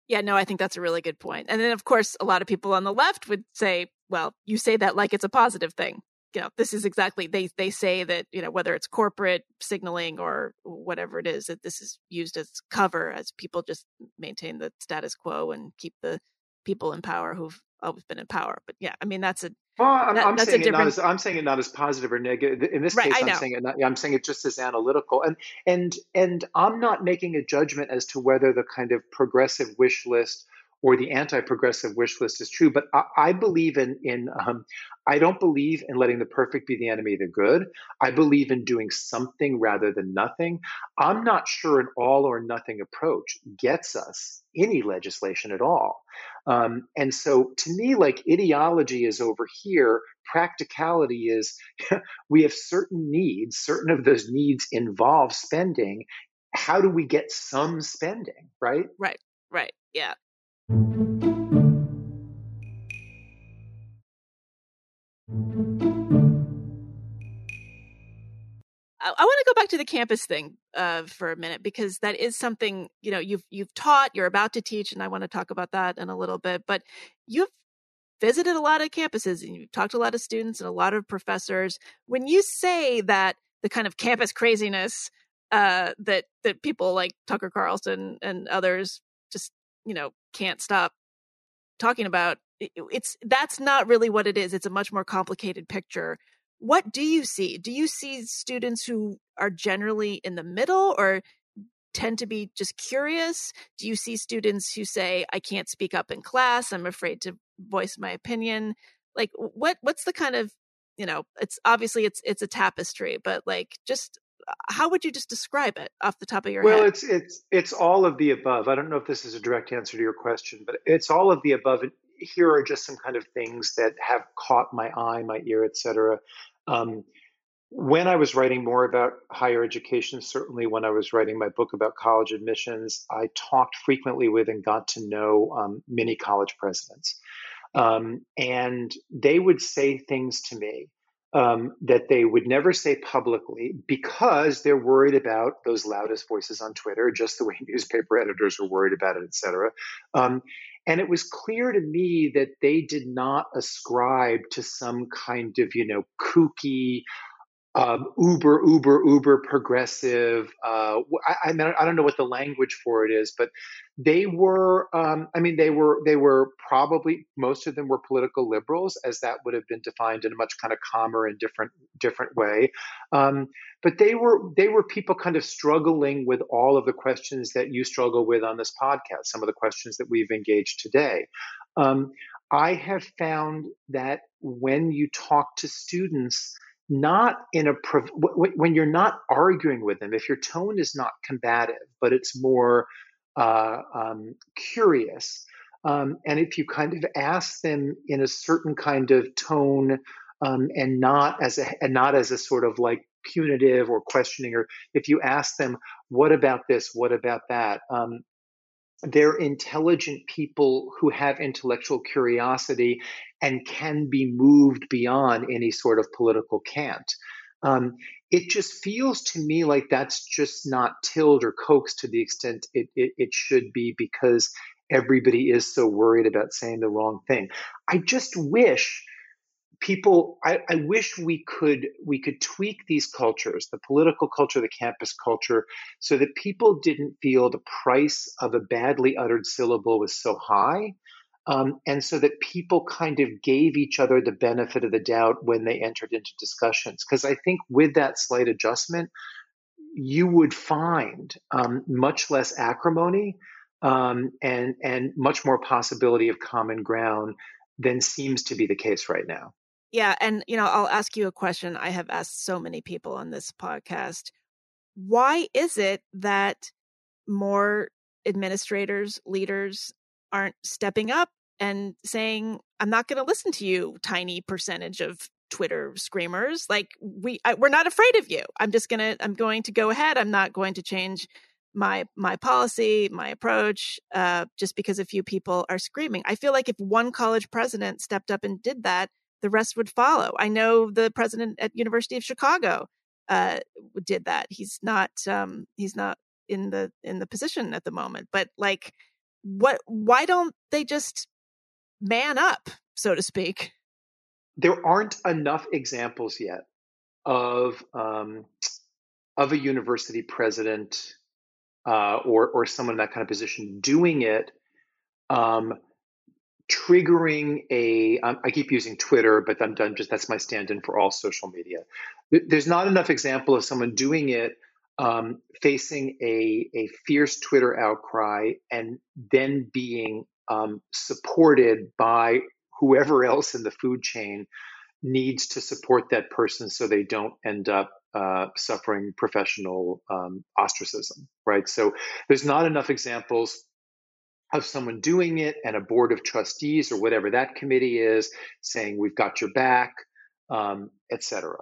Yeah, no, I think that's a really good point. And then, of course, a lot of people on the left would say, well, you say that like it's a positive thing. You know, this is exactly, they they say that, you know, whether it's corporate signaling or whatever it is, that this is used as cover as people just maintain the status quo and keep the people in power who've always been in power. But yeah, I mean, that's a, well, I'm, that, I'm that's saying a different... it not as, I'm saying it not as positive or negative. In this right, case, I'm saying, it not, I'm saying it just as analytical. And, and, and I'm not making a judgment as to whether the kind of progressive wish list or the anti-progressive wish list is true, but I, I believe in, in um, I don't believe in letting the perfect be the enemy of the good. I believe in doing something rather than nothing. I'm not sure an all or nothing approach gets us any legislation at all. Um, and so to me, like, ideology is over here. Practicality is we have certain needs, certain of those needs involve spending. How do we get some spending, right? Right, right, yeah. I, I want to go back to the campus thing uh, for a minute, because that is something, you know, you've you've taught, you're about to teach, and I want to talk about that in a little bit. But you've visited a lot of campuses and you've talked to a lot of students and a lot of professors. When you say that the kind of campus craziness uh, that that people like Tucker Carlson and others just, you know, can't stop talking about, it's that's not really what it is. It's a much more complicated picture. What do you see? Do you see students who are generally in the middle or tend to be just curious? Do you see students who say, I can't speak up in class, I'm afraid to voice my opinion? Like, what what's the kind of, you know, it's obviously it's it's a tapestry, but like, just how would you just describe it off the top of your well, head? Well, it's it's it's all of the above. I don't know if this is a direct answer to your question, but it's all of the above. And here are just some kind of things that have caught my eye, my ear, et cetera. Um, when I was writing more about higher education, certainly when I was writing my book about college admissions, I talked frequently with and got to know um, many college presidents. Um, and they would say things to me Um, that they would never say publicly because they're worried about those loudest voices on Twitter, just the way newspaper editors are worried about it, et cetera. Um, and it was clear to me that they did not ascribe to some kind of, you know, kooky, um, uber, uber, uber progressive. Uh, I, I mean, I don't know what the language for it is, but they were, um, I mean, they were, they were probably, most of them were political liberals, as that would have been defined in a much kind of calmer and different, different way. Um, but they were, they were people kind of struggling with all of the questions that you struggle with on this podcast, some of the questions that we've engaged today. Um, I have found that when you talk to students, not in a, when you're not arguing with them, if your tone is not combative, but it's more uh, um, curious, um, and if you kind of ask them in a certain kind of tone, um, and not as a, and not as a sort of like punitive or questioning, or if you ask them, what about this, what about that, um, They're intelligent people who have intellectual curiosity and can be moved beyond any sort of political cant. Um, it just feels to me like that's just not tilled or coaxed to the extent it, it, it should be, because everybody is so worried about saying the wrong thing. I just wish people, I, I wish we could we could tweak these cultures, the political culture, the campus culture, so that people didn't feel the price of a badly uttered syllable was so high. Um, and so that people kind of gave each other the benefit of the doubt when they entered into discussions. Because I think with that slight adjustment, you would find um, much less acrimony um, and, and much more possibility of common ground than seems to be the case right now. Yeah. And, you know, I'll ask you a question I have asked so many people on this podcast. Why is it that more administrators, leaders, aren't stepping up and saying, I'm not going to listen to you, tiny percentage of Twitter screamers. Like we, I, we're not afraid of you. I'm just going to, I'm going to go ahead. I'm not going to change my, my policy, my approach, uh, just because a few people are screaming. I feel like if one college president stepped up and did that, the rest would follow. I know the president at University of Chicago uh, did that. He's not, um, he's not in the, in the position at the moment, but like, What? Why don't they just man up, so to speak? There aren't enough examples yet of um, of a university president uh, or or someone in that kind of position doing it, um, triggering a. Um, I keep using Twitter, but I'm done. Just that's my stand-in for all social media. There's not enough example of someone doing it. Um, facing a, a fierce Twitter outcry and then being um, supported by whoever else in the food chain needs to support that person so they don't end up uh, suffering professional um, ostracism, right? So there's not enough examples of someone doing it and a board of trustees or whatever that committee is saying, we've got your back, um, et cetera.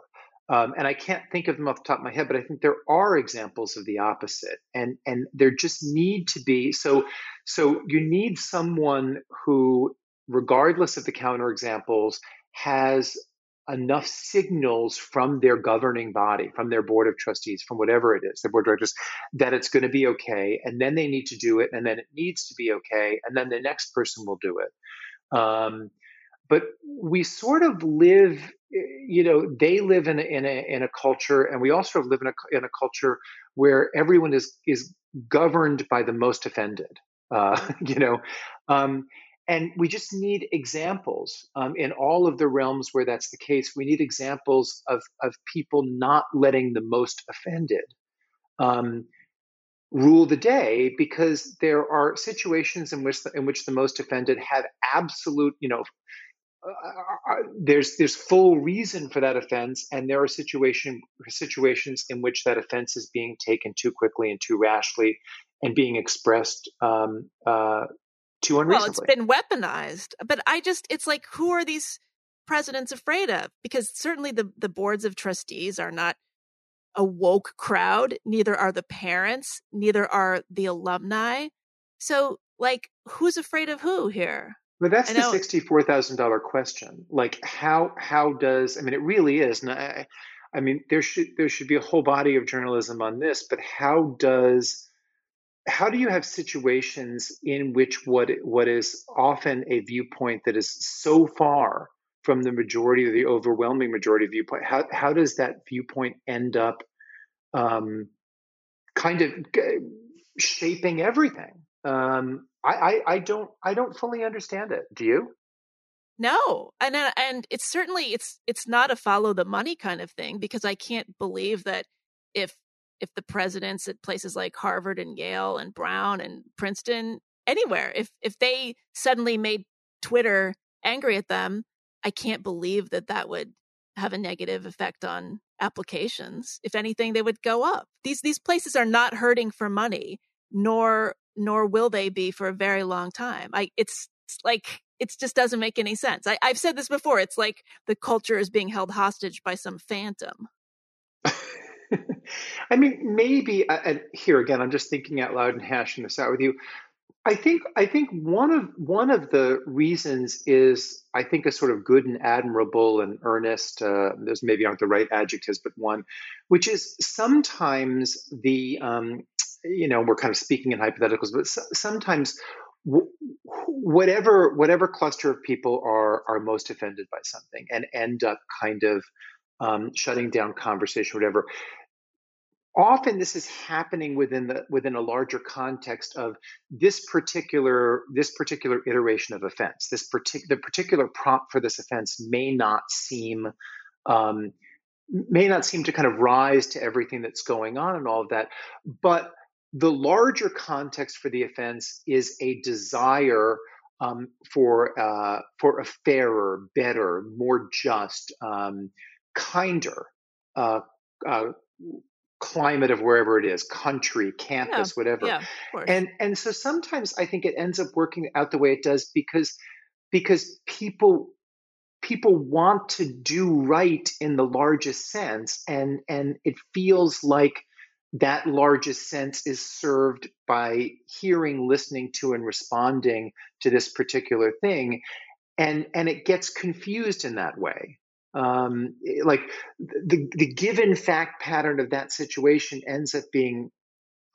Um, and I can't think of them off the top of my head, but I think there are examples of the opposite, and and there just need to be. So so you need someone who, regardless of the counterexamples, has enough signals from their governing body, from their board of trustees, from whatever it is, their board of directors, that it's going to be okay, and then they need to do it, and then it needs to be okay, and then the next person will do it. Um, but we sort of live. You know, they live in a, in a in a culture, and we also live in a in a culture where everyone is is governed by the most offended. Uh, you know, um, and we just need examples um, in all of the realms where that's the case. We need examples of of people not letting the most offended um, rule the day, because there are situations in which the, in which the most offended have absolute, you know. Uh, there's there's full reason for that offense, and there are situation situations in which that offense is being taken too quickly and too rashly, and being expressed um, uh, too unreasonably. Well, it's been weaponized, but I just it's like, who are these presidents afraid of? Because certainly the the boards of trustees are not a woke crowd. Neither are the parents. Neither are the alumni. So, like, who's afraid of who here? But that's the sixty-four thousand dollars question. Like, how how does I mean, it really is. And I, I mean, there should there should be a whole body of journalism on this. But how does how do you have situations in which what what is often a viewpoint that is so far from the majority or the overwhelming majority viewpoint? How how does that viewpoint end up um, kind of shaping everything? Um, I, I, I don't I don't fully understand it. Do you? No, and and it's certainly it's it's not a follow the money kind of thing, because I can't believe that if if the presidents at places like Harvard and Yale and Brown and Princeton, anywhere, if if they suddenly made Twitter angry at them, I can't believe that that would have a negative effect on applications. If anything, they would go up. These these places are not hurting for money, nor. nor will they be for a very long time. I, it's, it's like, it just doesn't make any sense. I, I've said this before. It's like the culture is being held hostage by some phantom. I mean, maybe, and here again, I'm just thinking out loud and hashing this out with you. I think I think one of one of the reasons is, I think, a sort of good and admirable and earnest, uh, those maybe aren't the right adjectives, but one, which is sometimes the, um, you know, we're kind of speaking in hypotheticals, but so- sometimes w- whatever whatever cluster of people are are most offended by something and end up kind of um, shutting down conversation, whatever. Often this is happening within the within a larger context of this particular this particular iteration of offense. This particular the particular prompt for this offense may not seem um, may not seem to kind of rise to everything that's going on and all of that. But the larger context for the offense is a desire um, for uh, for a fairer, better, more just, um, kinder Uh, uh, climate of wherever it is, country, campus, yeah, whatever. Yeah, and and so sometimes I think it ends up working out the way it does because because people people want to do right in the largest sense, and and it feels like that largest sense is served by hearing, listening to, and responding to this particular thing. And and it gets confused in that way. Um, like the the given fact pattern of that situation ends up being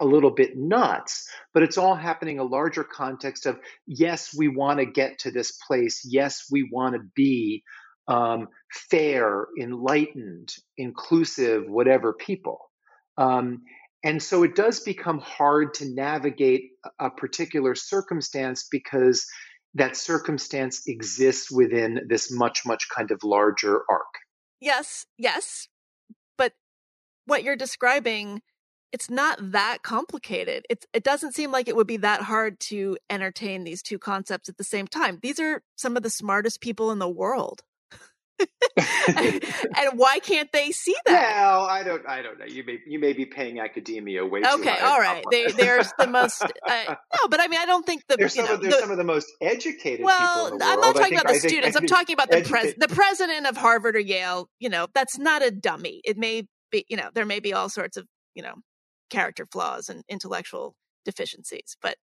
a little bit nuts, but it's all happening in a larger context of, yes, we want to get to this place. Yes, we want to be um, fair, enlightened, inclusive, whatever people. Um, and so it does become hard to navigate a particular circumstance because that circumstance exists within this much, much kind of larger arc. Yes, yes. But what you're describing, it's not that complicated. It's, it doesn't seem like it would be that hard to entertain these two concepts at the same time. These are some of the smartest people in the world. and, and why can't they see that? Well, I don't. I don't know. You may you may be paying academia way too high. Okay, all right. They they're the most. Uh, no, but I mean, I don't think the. They're some, know, of, they're the, some of the most educated. Well, people in the world. I'm not talking think, about the I students. Think, I'm talking about the president. The president of Harvard or Yale. You know, that's not a dummy. It may be. You know, there may be all sorts of you know character flaws and intellectual deficiencies, but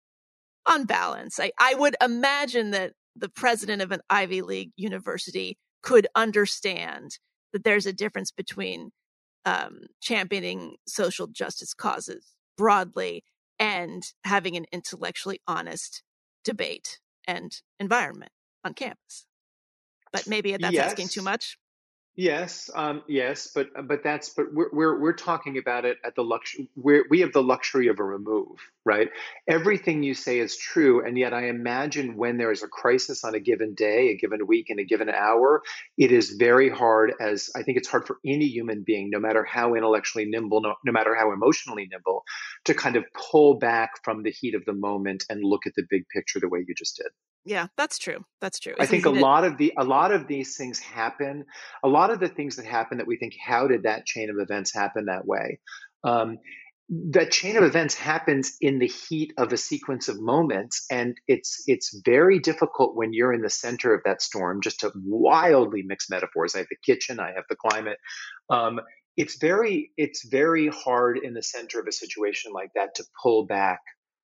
on balance, I I would imagine that the president of an Ivy League university could understand that there's a difference between um, championing social justice causes broadly and having an intellectually honest debate and environment on campus. But maybe that's yes. asking too much. Yes, um, yes, but but that's but we're we're we're talking about it at the luxury we we have the luxury of a remove, right? Everything you say is true, and yet I imagine when there is a crisis on a given day, a given week, and a given hour, it is very hard. As I think it's hard for any human being, no matter how intellectually nimble, no, no matter how emotionally nimble, to kind of pull back from the heat of the moment and look at the big picture the way you just did. Yeah, that's true. That's true. It's I think a to... lot of the a lot of these things happen. A lot of the things that happen that we think, how did that chain of events happen that way? Um, that chain of events happens in the heat of a sequence of moments, and it's it's very difficult when you're in the center of that storm. Just to wildly mix metaphors, I have the kitchen, I have the climate. Um, it's very it's very hard in the center of a situation like that to pull back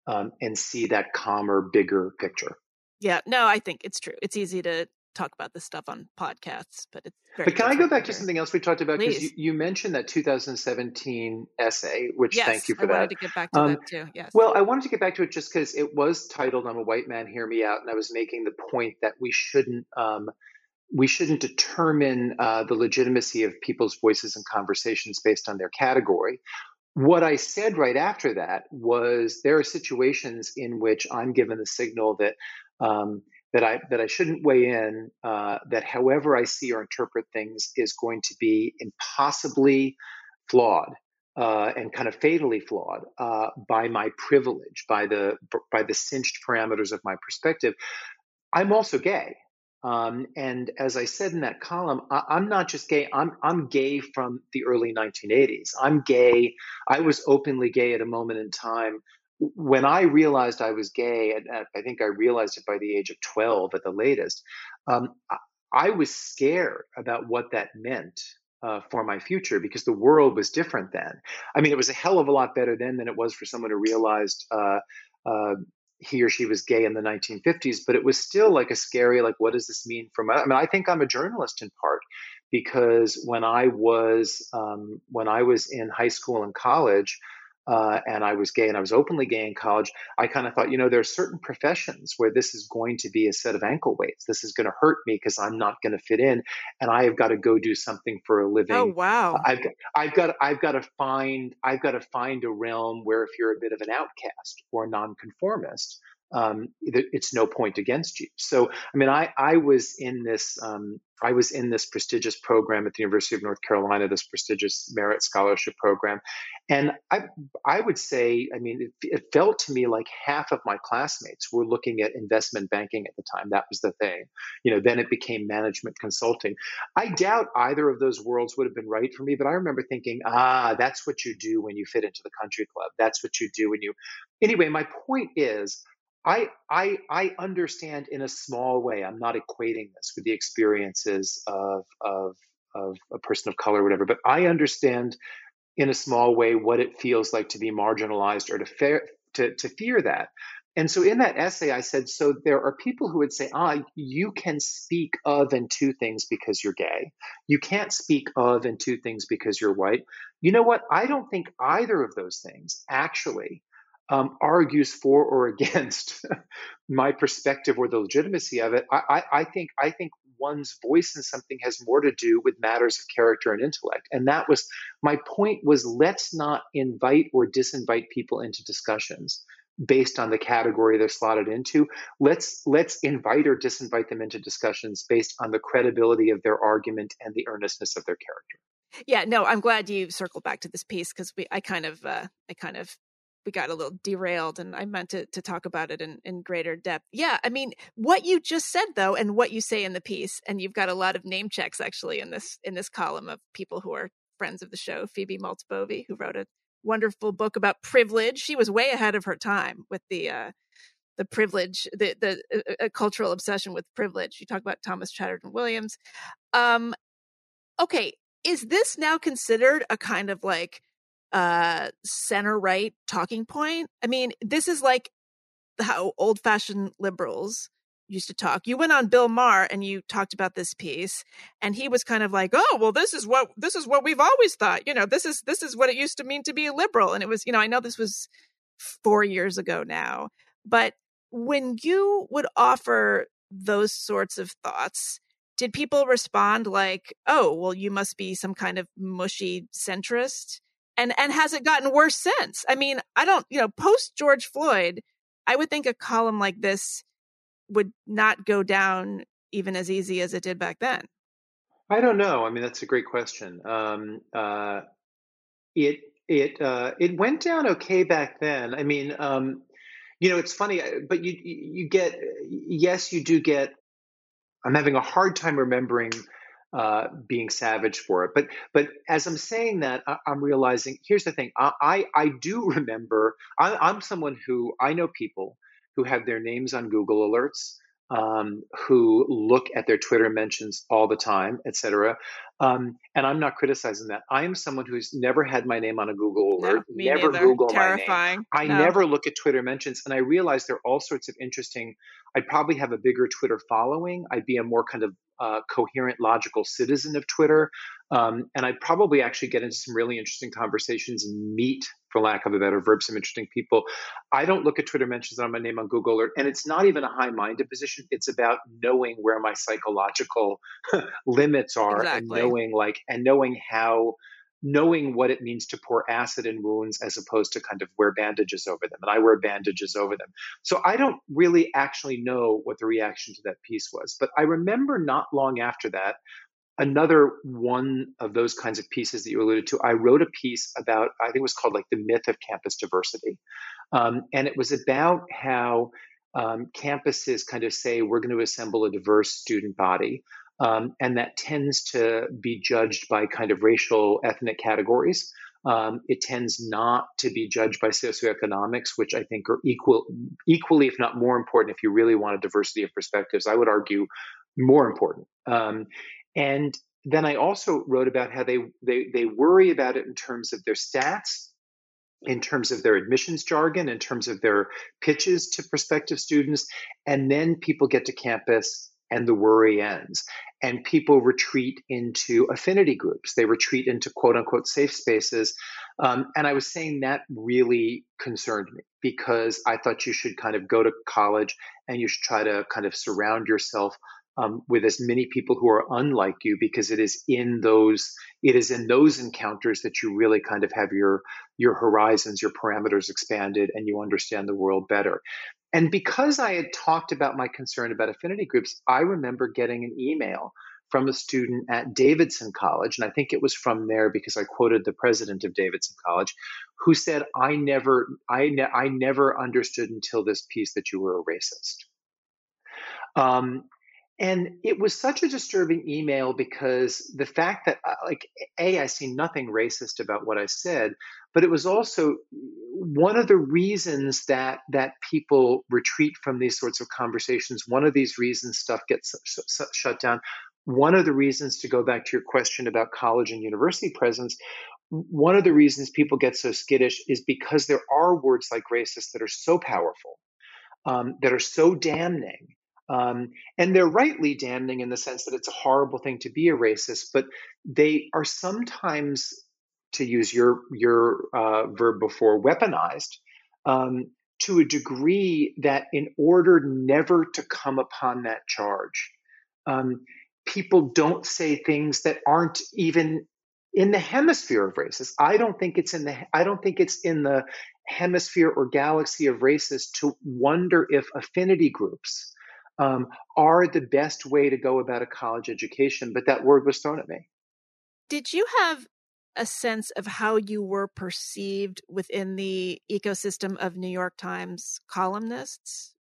um, and see that calmer, bigger picture. Yeah, no, I think it's true. It's easy to talk about this stuff on podcasts, but it's very But can I go back to something else we talked about? Because you, you mentioned that two thousand seventeen essay, which yes, thank you for I that. I wanted to get back to um, that too. Yes. Well, I wanted to get back to it just because it was titled "I'm a White Man, Hear Me Out," and I was making the point that we shouldn't um, we shouldn't determine uh, the legitimacy of people's voices and conversations based on their category. What I said right after that was there are situations in which I'm given the signal that Um, that I that I shouldn't weigh in. Uh, that however I see or interpret things is going to be impossibly flawed uh, and kind of fatally flawed uh, by my privilege, by the by the cinched parameters of my perspective. I'm also gay, um, and as I said in that column, I, I'm not just gay. I'm I'm gay from the early nineteen eighties. I'm gay. I was openly gay at a moment in time. When I realized I was gay, and I think I realized it by the age of twelve at the latest, um, I was scared about what that meant uh, for my future because the world was different then. I mean, it was a hell of a lot better then than it was for someone who realized uh, uh, he or she was gay in the nineteen fifties, but it was still like a scary, like, what does this mean for my, I mean, I think I'm a journalist in part because when I was, um, when I was in high school and college, uh, and I was gay and I was openly gay in college, I kind of thought, you know, there are certain professions where this is going to be a set of ankle weights. This is going to hurt me because I'm not going to fit in and I have got to go do something for a living. Oh, wow. I've, I've got, I've got to find, I've got to find a realm where if you're a bit of an outcast or a nonconformist, um, it's no point against you. So, I mean, I, I was in this, um, I was in this prestigious program at the University of North Carolina, this prestigious merit scholarship program. And I, I would say, I mean, it, it felt to me like half of my classmates were looking at investment banking at the time. That was the thing. You know, then it became management consulting. I doubt either of those worlds would have been right for me, but I remember thinking, ah, that's what you do when you fit into the country club. That's what you do when you, anyway, my point is, I, I I understand in a small way. I'm not equating this with the experiences of of of a person of color or whatever, but I understand in a small way what it feels like to be marginalized or to fear to, to fear that. And so in that essay, I said, so there are people who would say, ah, you can speak of and to things because you're gay. You can't speak of and to things because you're white. You know what? I don't think either of those things actually Um, argues for or against my perspective or the legitimacy of it. I, I, I think I think one's voice in something has more to do with matters of character and intellect. And that was my point, was let's not invite or disinvite people into discussions based on the category they're slotted into. Let's let's invite or disinvite them into discussions based on the credibility of their argument and the earnestness of their character. Yeah, no, I'm glad you circled back to this piece because we I kind of uh, I kind of. we got a little derailed and I meant to, to talk about it in, in greater depth. Yeah. I mean, what you just said though, and what you say in the piece, and you've got a lot of name checks actually in this, in this column of people who are friends of the show, Phoebe Maltbovy, who wrote a wonderful book about privilege. She was way ahead of her time with the, uh, the privilege, the, the uh, cultural obsession with privilege. You talk about Thomas Chatterton Williams. Um, okay. Is this now considered a kind of like, uh center right talking point? I mean, this is like how old fashioned liberals used to talk. You went on Bill Maher and you talked about this piece and he was kind of like, oh, well, this is what this is what we've always thought. You know, this is this is what it used to mean to be a liberal. And it was, you know, I know this was four years ago now, but when you would offer those sorts of thoughts, did people respond like, oh, well, you must be some kind of mushy centrist? And and has it gotten worse since? I mean, I don't, you know, post George Floyd, I would think a column like this would not go down even as easy as it did back then. I don't know. I mean, that's a great question. Um, uh, it it uh, it went down okay back then. I mean, um, you know, it's funny, but you you get yes, you do get. I'm having a hard time remembering Uh, being savage for it. But but as I'm saying that, I, I'm realizing, here's the thing. I, I, I do remember, I, I'm someone who, I know people who have their names on Google alerts, um, who look at their Twitter mentions all the time, et cetera. Um, and I'm not criticizing that. I am someone who's never had my name on a Google alert, no, never neither. Google Terrifying. my name. I no. never look at Twitter mentions. And I realize there are all sorts of interesting, I'd probably have a bigger Twitter following. I'd be a more kind of Uh, coherent, logical citizen of Twitter. Um, and I probably actually get into some really interesting conversations and meet, for lack of a better verb, some interesting people. I don't look at Twitter mentions on my name on Google Alert. And it's not even a high-minded position. It's about knowing where my psychological limits are. Exactly. and knowing like, and knowing how, knowing what it means to pour acid in wounds as opposed to kind of wear bandages over them. And I wear bandages over them. So I don't really actually know what the reaction to that piece was. But I remember not long after that, another one of those kinds of pieces that you alluded to, I wrote a piece about, I think it was called like the myth of campus diversity. Um, and it was about how um, campuses kind of say, we're going to assemble a diverse student body. Um, and that tends to be judged by kind of racial, ethnic categories. Um, it tends not to be judged by socioeconomics, which I think are equal, equally, if not more important, if you really want a diversity of perspectives, I would argue more important. Um, and then I also wrote about how they, they, they worry about it in terms of their stats in terms of their admissions jargon, in terms of their pitches to prospective students. And then people get to campus and the worry ends. And people retreat into affinity groups. They retreat into quote unquote safe spaces. Um, and I was saying that really concerned me, because I thought you should kind of go to college and you should try to kind of surround yourself um, with as many people who are unlike you, because it is in those it is in those encounters that you really kind of have your your horizons, your parameters expanded, and you understand the world better. And because I had talked about my concern about affinity groups, I remember getting an email from a student at Davidson College, and I think it was from there because I quoted the president of Davidson College, who said, I never, I, ne- I never understood until this piece that you were a racist. Um, and it was such a disturbing email, because the fact that, like, A, I see nothing racist about what I said, but it was also one of the reasons that that people retreat from these sorts of conversations. One of these reasons stuff gets sh- sh- shut down. One of the reasons, to go back to your question about college and university presence, one of the reasons people get so skittish is because there are words like racist that are so powerful, um, that are so damning. Um, and they're rightly damning in the sense that it's a horrible thing to be a racist, but they are sometimes, to use your your uh, verb before, weaponized um, to a degree that in order never to come upon that charge, um, people don't say things that aren't even in the hemisphere of racist. I don't think it's in the I don't think it's in the hemisphere or galaxy of racist to wonder if affinity groups um, are the best way to go about a college education. But that word was thrown at me. Did you have a sense of how you were perceived within the ecosystem of New York Times columnists?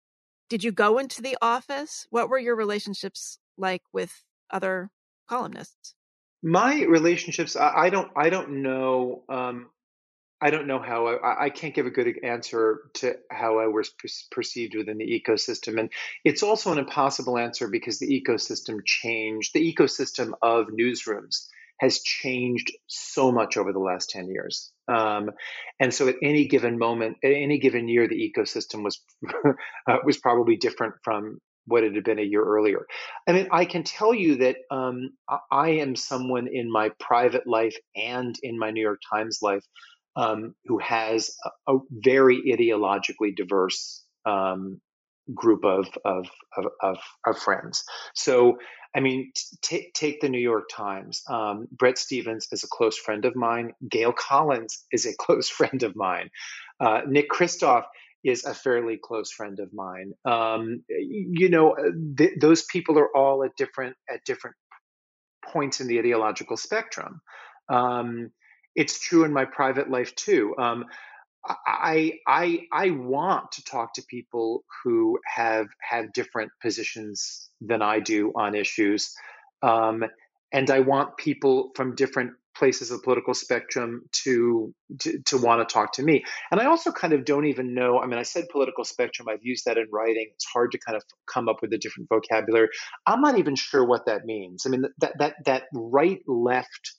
Did you go into the office? What were your relationships like with other columnists? My relationships, I, I don't, I don't know. Um, I don't know how I, I can't give a good answer to how I was per- perceived within the ecosystem. And it's also an impossible answer, because the ecosystem changed. The ecosystem of newsrooms has changed so much over the last ten years. Um, and so at any given moment, at any given year, the ecosystem was, uh, was probably different from what it had been a year earlier. I mean, I can tell you that um, I am someone in my private life and in my New York Times life um, who has a, a very ideologically diverse um, group of of, of of of friends. So, I mean, t- take the New York Times. Um, Brett Stevens is a close friend of mine. Gail Collins is a close friend of mine. Uh, Nick Kristof is a fairly close friend of mine. Um, you know, th- those people are all at different at different points in the ideological spectrum. Um, it's true in my private life too. Um, I I I want to talk to people who have have different positions than I do on issues, um, and I want people from different places of the political spectrum to, to to want to talk to me. And I also kind of don't even know. I mean, I said political spectrum. I've used that in writing. It's hard to kind of come up with a different vocabulary. I'm not even sure what that means. I mean, that that that right left,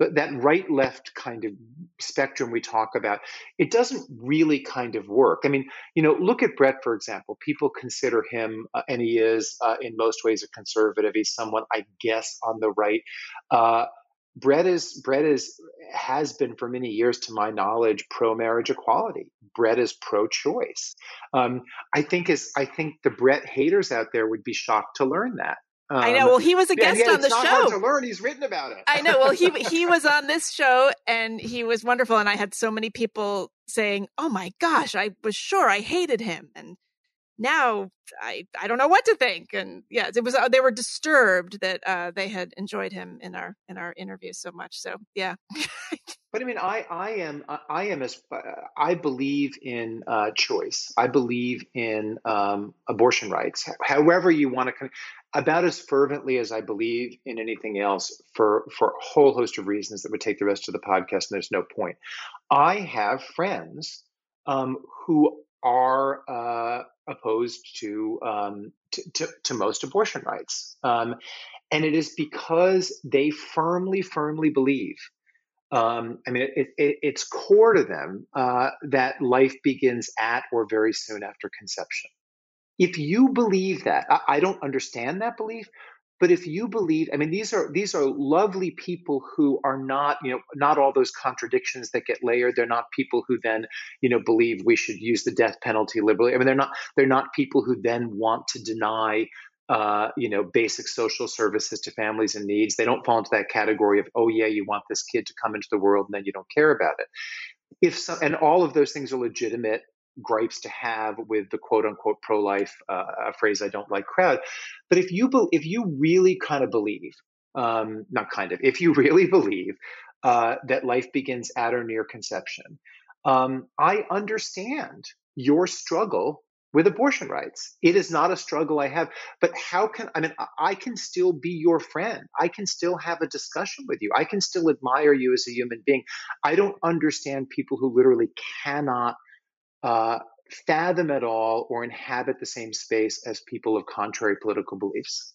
that right left kind of spectrum we talk about, it doesn't really kind of work. I mean, you know, look at Brett, for example. People consider him, uh, and he is uh, in most ways a conservative. He's someone, I guess, on the right. Uh, Brett is Brett is has been for many years, to my knowledge, pro-marriage equality. Brett is pro-choice. Um, I think is I think the Brett haters out there would be shocked to learn that. Um, I know. Well, he was a guest yeah, yeah, on the show. It's not hard to learn. He's written about it. I know. Well, he he was on this show and he was wonderful. And I had so many people saying, "Oh my gosh, I was sure I hated him, and now I I don't know what to think." And yeah, it was they were disturbed that uh, they had enjoyed him in our in our interview so much. So yeah. But I mean, I I am I am as I believe in uh, choice. I believe in um, abortion rights. However you want to, about as fervently as I believe in anything else, for for a whole host of reasons that would take the rest of the podcast. And there's no point. I have friends um, who are uh, opposed to, um, to, to to most abortion rights. Um, and it is because they firmly, firmly believe Um, I mean, it, it, it's core to them uh, that life begins at or very soon after conception. If you believe that, I, I don't understand that belief, but if you believe, I mean, these are these are lovely people who are not, you know, not all those contradictions that get layered. They're not people who then, you know, believe we should use the death penalty liberally. I mean, they're not they're not people who then want to deny Uh, you know, basic social services to families in needs. They don't fall into that category of, oh yeah, you want this kid to come into the world and then you don't care about it. If so, and all of those things are legitimate gripes to have with the quote unquote pro-life, uh, a phrase I don't like, crowd. But if you be- if you really kind of believe, um, not kind of, if you really believe uh, that life begins at or near conception, um, I understand your struggle with abortion rights. It is not a struggle I have, but how can, I mean, I can still be your friend. I can still have a discussion with you. I can still admire you as a human being. I don't understand people who literally cannot uh, fathom at all or inhabit the same space as people of contrary political beliefs.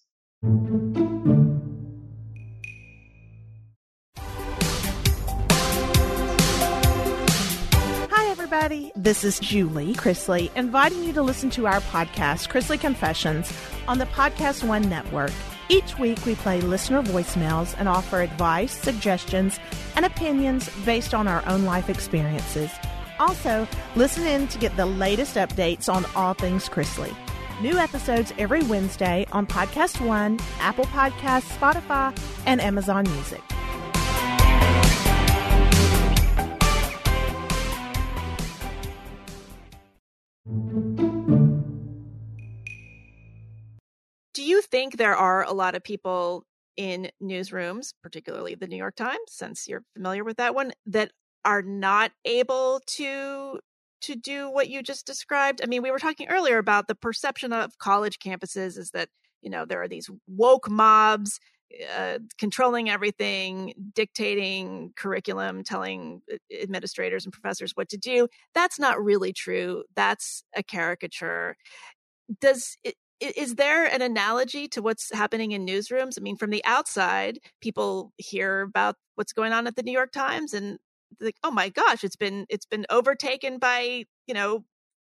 This is Julie Chrisley, inviting you to listen to our podcast, Chrisley Confessions, on the Podcast One network. Each week, we play listener voicemails and offer advice, suggestions, and opinions based on our own life experiences. Also, listen in to get the latest updates on all things Chrisley. New episodes every Wednesday on Podcast One, Apple Podcasts, Spotify, and Amazon Music. Do you think there are a lot of people in newsrooms, particularly the New York Times, since you're familiar with that one, that are not able to to do what you just described? I mean, we were talking earlier about the perception of college campuses is that, you know, there are these woke mobs uh, controlling everything, dictating curriculum, telling administrators and professors what to do. That's not really true. That's a caricature. Does it, Is there an analogy to what's happening in newsrooms? I mean, from the outside, people hear about what's going on at the New York Times and like, oh my gosh, it's been it's been overtaken by, you know,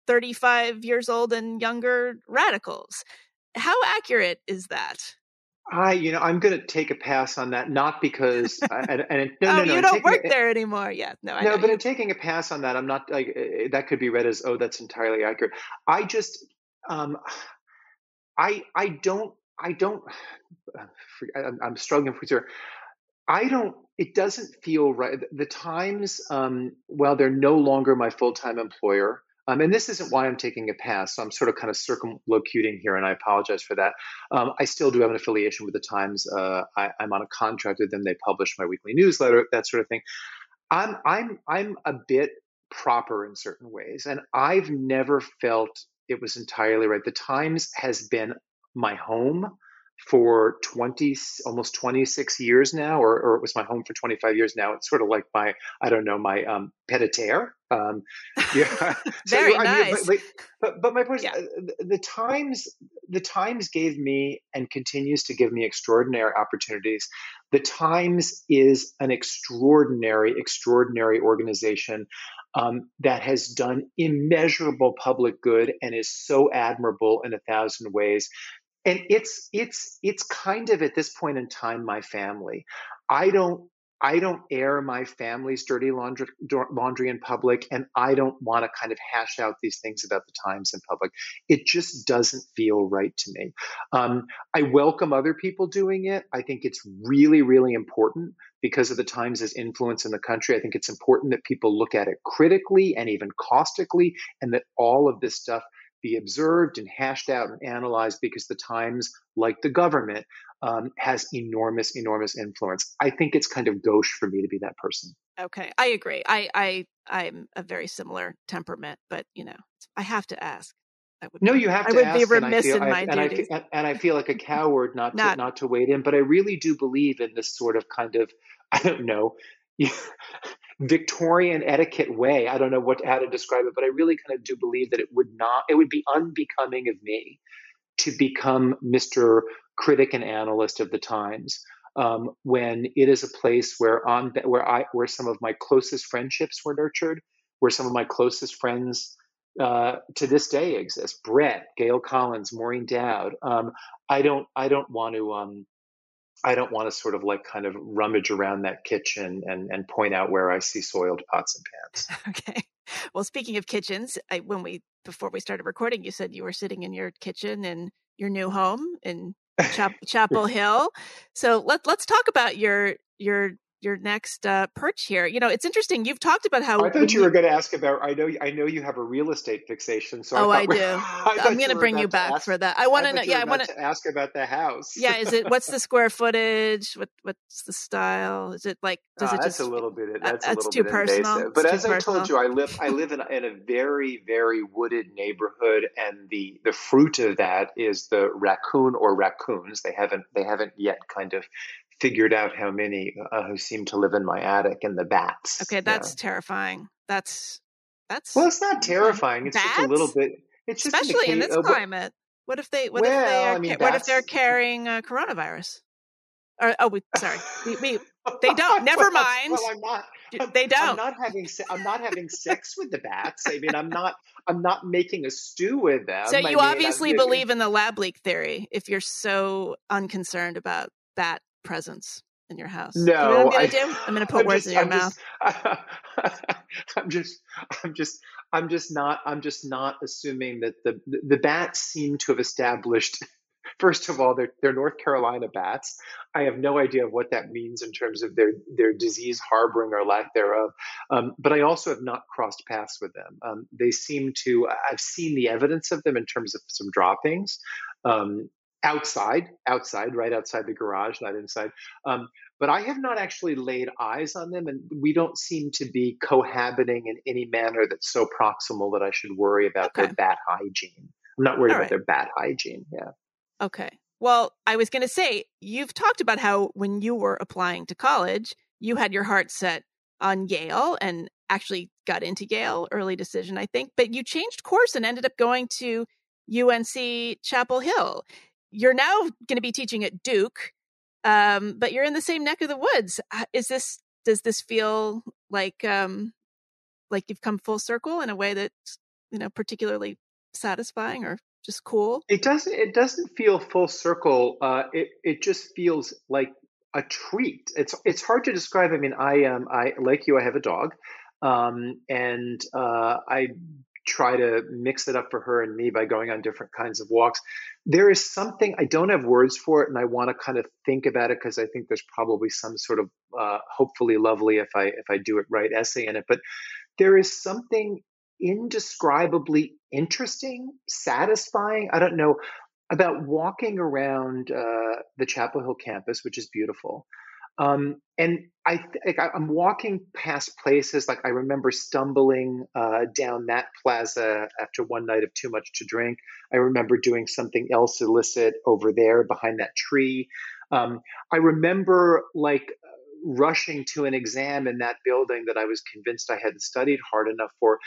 thirty-five years old and younger radicals. How accurate is that? I, you know, I'm going to take a pass on that, not because, I, and no, oh, no, no, you don't work a, there anymore. Yeah, no, I no, know but you. I'm taking a pass on that. I'm not like that could be read as, oh, that's entirely accurate. I just. um I I don't I don't I'm, I'm struggling for sure. I don't. It doesn't feel right. The Times, um, well, they're no longer my full-time employer, um, and this isn't why I'm taking a pass. So I'm sort of kind of circumlocuting here, and I apologize for that. Um, I still do have an affiliation with the Times. Uh, I, I'm on a contract with them. They publish my weekly newsletter, that sort of thing. I'm I'm I'm a bit proper in certain ways, and I've never felt it was entirely right. The Times has been my home for twenty, almost twenty-six years now, or, or it was my home for twenty-five years now. It's sort of like my, I don't know, my um, pied a terre. Um, yeah. Very so, nice. I mean, but, like, but, but my point yeah. is, the, the Times, the Times gave me and continues to give me extraordinary opportunities. The Times is an extraordinary, extraordinary organization. Um, that has done immeasurable public good and is so admirable in a thousand ways. And it's it's it's kind of at this point in time my family. I don't I don't air my family's dirty laundry laundry in public, and I don't want to kind of hash out these things about the Times in public. It just doesn't feel right to me. Um, I welcome other people doing it. I think it's really really important. Because of the Times' influence in the country, I think it's important that people look at it critically and even caustically, and that all of this stuff be observed and hashed out and analyzed, because the Times, like the government, um, has enormous, enormous influence. I think it's kind of gauche for me to be that person. Okay, I agree. I, I, I'm a very similar temperament, but you know, I have to ask. I would no, be, you have to I would ask, be remiss feel, in my I, duties. And I, and I feel like a coward not, not to not to wade in, but I really do believe in this sort of kind of, I don't know, Victorian etiquette way. I don't know what how to describe it, but I really kind of do believe that it would not, it would be unbecoming of me to become Mister Critic and Analyst of the Times. um, when it is a place where on where I where some of my closest friendships were nurtured, where some of my closest friends uh, to this day exist. Brett, Gail Collins, Maureen Dowd. Um, I don't I don't want to um, I don't want to sort of like kind of rummage around that kitchen and and point out where I see soiled pots and pans. Okay. Well, speaking of kitchens, I, when we before we started recording, you said you were sitting in your kitchen in your new home in Chap- Chapel Hill. So let let's talk about your your your next uh, perch here. You know, it's interesting. You've talked about how I thought you we, were going to ask about. I know I know you have a real estate fixation. So oh, I, I do. I I'm going to bring you back ask, for that. I want to know. Yeah, I want to ask about the house. Yeah, is it what's the square footage? What what's the style? Is it like? Does oh, it that's just a little bit. That's, that's a little too bit personal. Invasive. But it's as I personal. told you, I live I live in, in a very very wooded neighborhood, and the the fruit of that is the raccoon or raccoons. They haven't they haven't yet kind of figured out how many uh, who seem to live in my attic, and the bats. Okay, that's yeah. terrifying. That's that's well, it's not terrifying. It's bats? just a little bit. It's just especially in this climate. What if they? What well, if they? Are, I mean, what if they're carrying uh, coronavirus? Or, oh, we sorry. We, we they don't. Never mind. Well, I'm not. I'm, they don't. I'm not having. Se- I'm not having sex with the bats. I mean, I'm not. I'm not making a stew with them. So you I mean, obviously I'm, believe in the lab leak theory if you're so unconcerned about bat presence in your house. No, you know what I'm going to do? I'm going to put I'm words just, in your I'm mouth. Just, uh, I'm just, I'm just, I'm just not, I'm just not assuming that the, the, the bats seem to have established, first of all, they're, they're North Carolina bats. I have no idea what that means in terms of their, their disease harboring or lack thereof. Um, but I also have not crossed paths with them. Um, they seem to, I've seen the evidence of them in terms of some droppings. Um, Outside, outside, right outside the garage, not inside. Um, but I have not actually laid eyes on them, and we don't seem to be cohabiting in any manner that's so proximal that I should worry about okay. their bat hygiene. I'm not worried All about right. their bat hygiene. Yeah. Okay. Well, I was going to say, you've talked about how when you were applying to college, you had your heart set on Yale and actually got into Yale, early decision, I think, but you changed course and ended up going to U N C Chapel Hill. You're now going to be teaching at Duke, um, but you're in the same neck of the woods. Is this does this feel like um, like you've come full circle in a way that's, you know, particularly satisfying or just cool? It doesn't. It doesn't feel full circle. Uh, it it just feels like a treat. It's it's hard to describe. I mean, I um I like you. I have a dog, um, and uh, I. try to mix it up for her and me by going on different kinds of walks. There is something, I don't have words for it, and I want to kind of think about it because I think there's probably some sort of uh, hopefully lovely, if I if I do it right, essay in it. But there is something indescribably interesting, satisfying, I don't know, about walking around uh, the Chapel Hill campus, which is beautiful. Um, and I th- I'm walking past places like I remember stumbling uh, down that plaza after one night of too much to drink. I remember doing something else illicit over there behind that tree. Um, I remember like rushing to an exam in that building that I was convinced I hadn't studied hard enough for.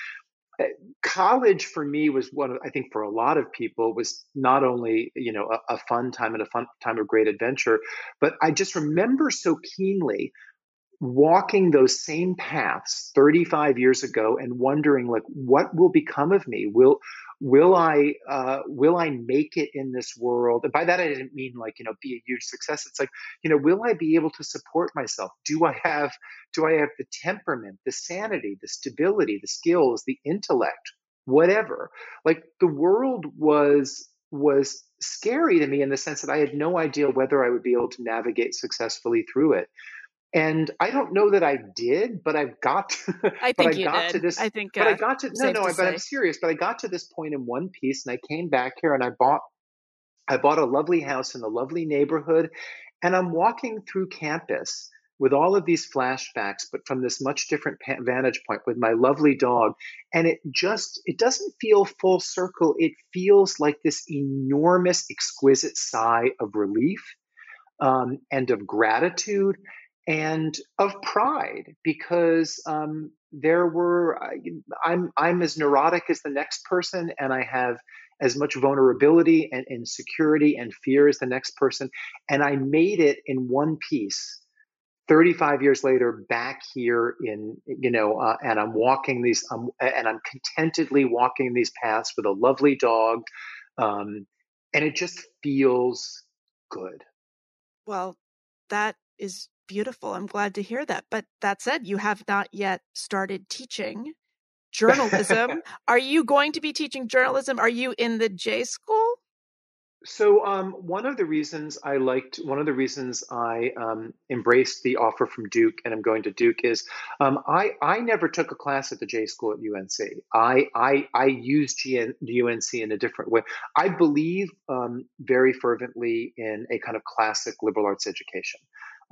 College for me was one of, I think for a lot of people, was not only, you know, a, a fun time and a fun time of great adventure, but I just remember so keenly walking those same paths thirty-five years ago and wondering, like, what will become of me? Will will I uh, will I make it in this world? And by that, I didn't mean like, you know, be a huge success. It's like, you know, will I be able to support myself? Do I have do I have the temperament, the sanity, the stability, the skills, the intellect, whatever? Like the world was was scary to me in the sense that I had no idea whether I would be able to navigate successfully through it. And I don't know that I did, but I've got to, I think but I you got did. to this, I think, uh, but I got to, no, no, to I, but I'm serious, but I got to this point in one piece and I came back here and I bought, I bought a lovely house in a lovely neighborhood, and I'm walking through campus with all of these flashbacks, but from this much different vantage point with my lovely dog. And it just, it doesn't feel full circle. It feels like this enormous, exquisite sigh of relief, um, and of gratitude. And of pride, because um, there were, I, I'm I'm as neurotic as the next person, and I have as much vulnerability and insecurity and fear as the next person. And I made it in one piece thirty-five years later, back here in, you know, uh, and I'm walking these, um, and I'm contentedly walking these paths with a lovely dog. Um, and it just feels good. Well, that is beautiful. I'm glad to hear that. But that said, you have not yet started teaching journalism. Are you going to be teaching journalism? Are you in the J school? So um, one of the reasons I liked, one of the reasons I um, embraced the offer from Duke, and I'm going to Duke, is um, I I never took a class at the J School at U N C. I I I used U N C in a different way. I believe um, very fervently in a kind of classic liberal arts education.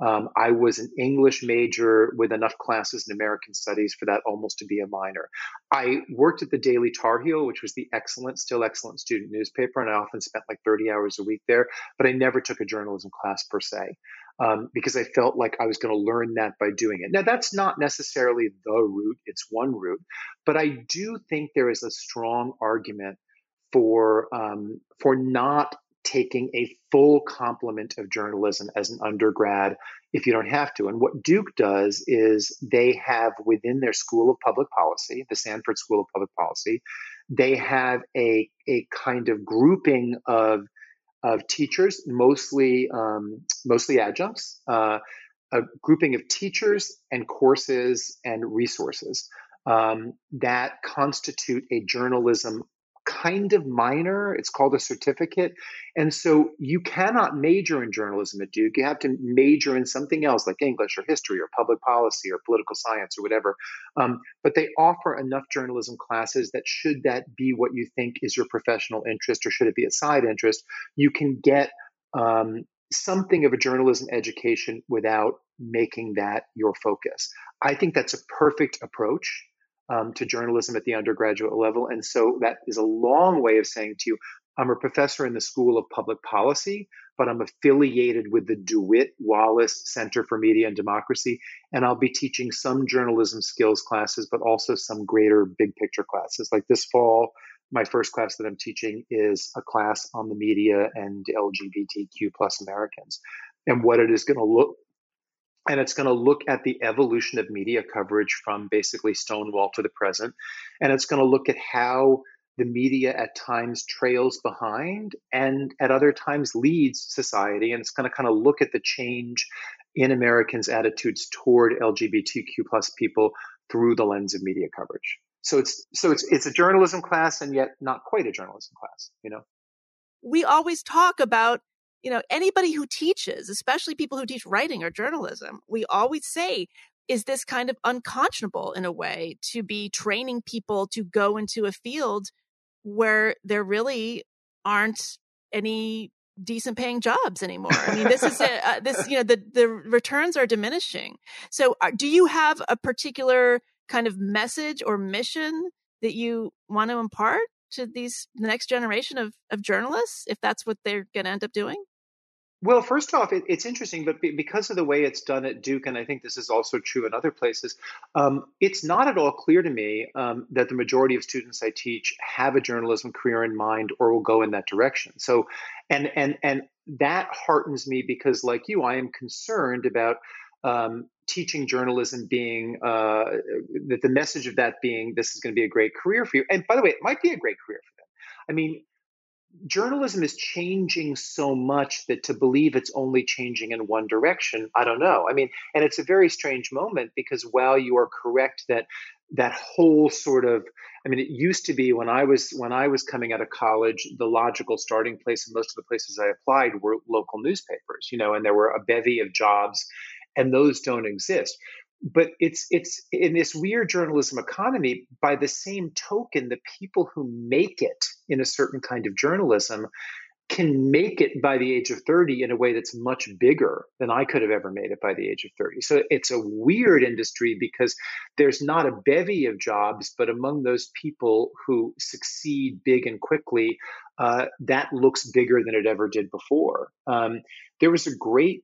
Um, I was an English major with enough classes in American studies for that almost to be a minor. I worked at the Daily Tar Heel, which was the excellent, still excellent student newspaper, and I often spent like thirty hours a week there, but I never took a journalism class per se, um, because I felt like I was going to learn that by doing it. Now, that's not necessarily the route, it's one route, but I do think there is a strong argument for um, for not taking a full complement of journalism as an undergrad if you don't have to. And what Duke does is they have within their School of Public Policy, the Sanford School of Public Policy, they have a a kind of grouping of of teachers, mostly um, mostly adjuncts, uh, a grouping of teachers and courses and resources um, that constitute a journalism kind of minor. It's called a certificate. And so you cannot major in journalism at Duke. You have to major in something else like English or history or public policy or political science or whatever. Um, but they offer enough journalism classes that should that be what you think is your professional interest or should it be a side interest, you can get um, something of a journalism education without making that your focus. I think that's a perfect approach Um, to journalism at the undergraduate level. And so that is a long way of saying to you, I'm a professor in the School of Public Policy, but I'm affiliated with the DeWitt Wallace Center for Media and Democracy. And I'll be teaching some journalism skills classes, but also some greater big picture classes. Like this fall, my first class that I'm teaching is a class on the media and L G B T Q plus Americans and what it is going to look And it's going to look at the evolution of media coverage from basically Stonewall to the present. And it's going to look at how the media at times trails behind and at other times leads society. And it's going to kind of look at the change in Americans' attitudes toward L G B T Q plus people through the lens of media coverage. So it's so it's it's a journalism class and yet not quite a journalism class, you know. We always talk about You know, anybody who teaches, especially people who teach writing or journalism, we always say, is this kind of unconscionable in a way to be training people to go into a field where there really aren't any decent paying jobs anymore? I mean, this is a, uh, this, you know, the, the returns are diminishing. So are, do you have a particular kind of message or mission that you want to impart to these the next generation of, of journalists, if that's what they're going to end up doing? Well, first off, it, it's interesting, but be, because of the way it's done at Duke, and I think this is also true in other places, um, it's not at all clear to me um, that the majority of students I teach have a journalism career in mind or will go in that direction. So, and and and that heartens me because, like you, I am concerned about um, teaching journalism being uh, that the message of that being this is going to be a great career for you. And by the way, it might be a great career for them. I mean, journalism is changing so much that to believe it's only changing in one direction, I don't know. I mean, and it's a very strange moment because while you are correct that that whole sort of, I mean, it used to be when I was when I was coming out of college, the logical starting place in most of the places I applied were local newspapers, you know, and there were a bevy of jobs, and those don't exist. But it's it's in this weird journalism economy, by the same token, the people who make it in a certain kind of journalism can make it by the age of thirty in a way that's much bigger than I could have ever made it by the age of thirty. So it's a weird industry because there's not a bevy of jobs, but among those people who succeed big and quickly, uh, that looks bigger than it ever did before. Um, there was a great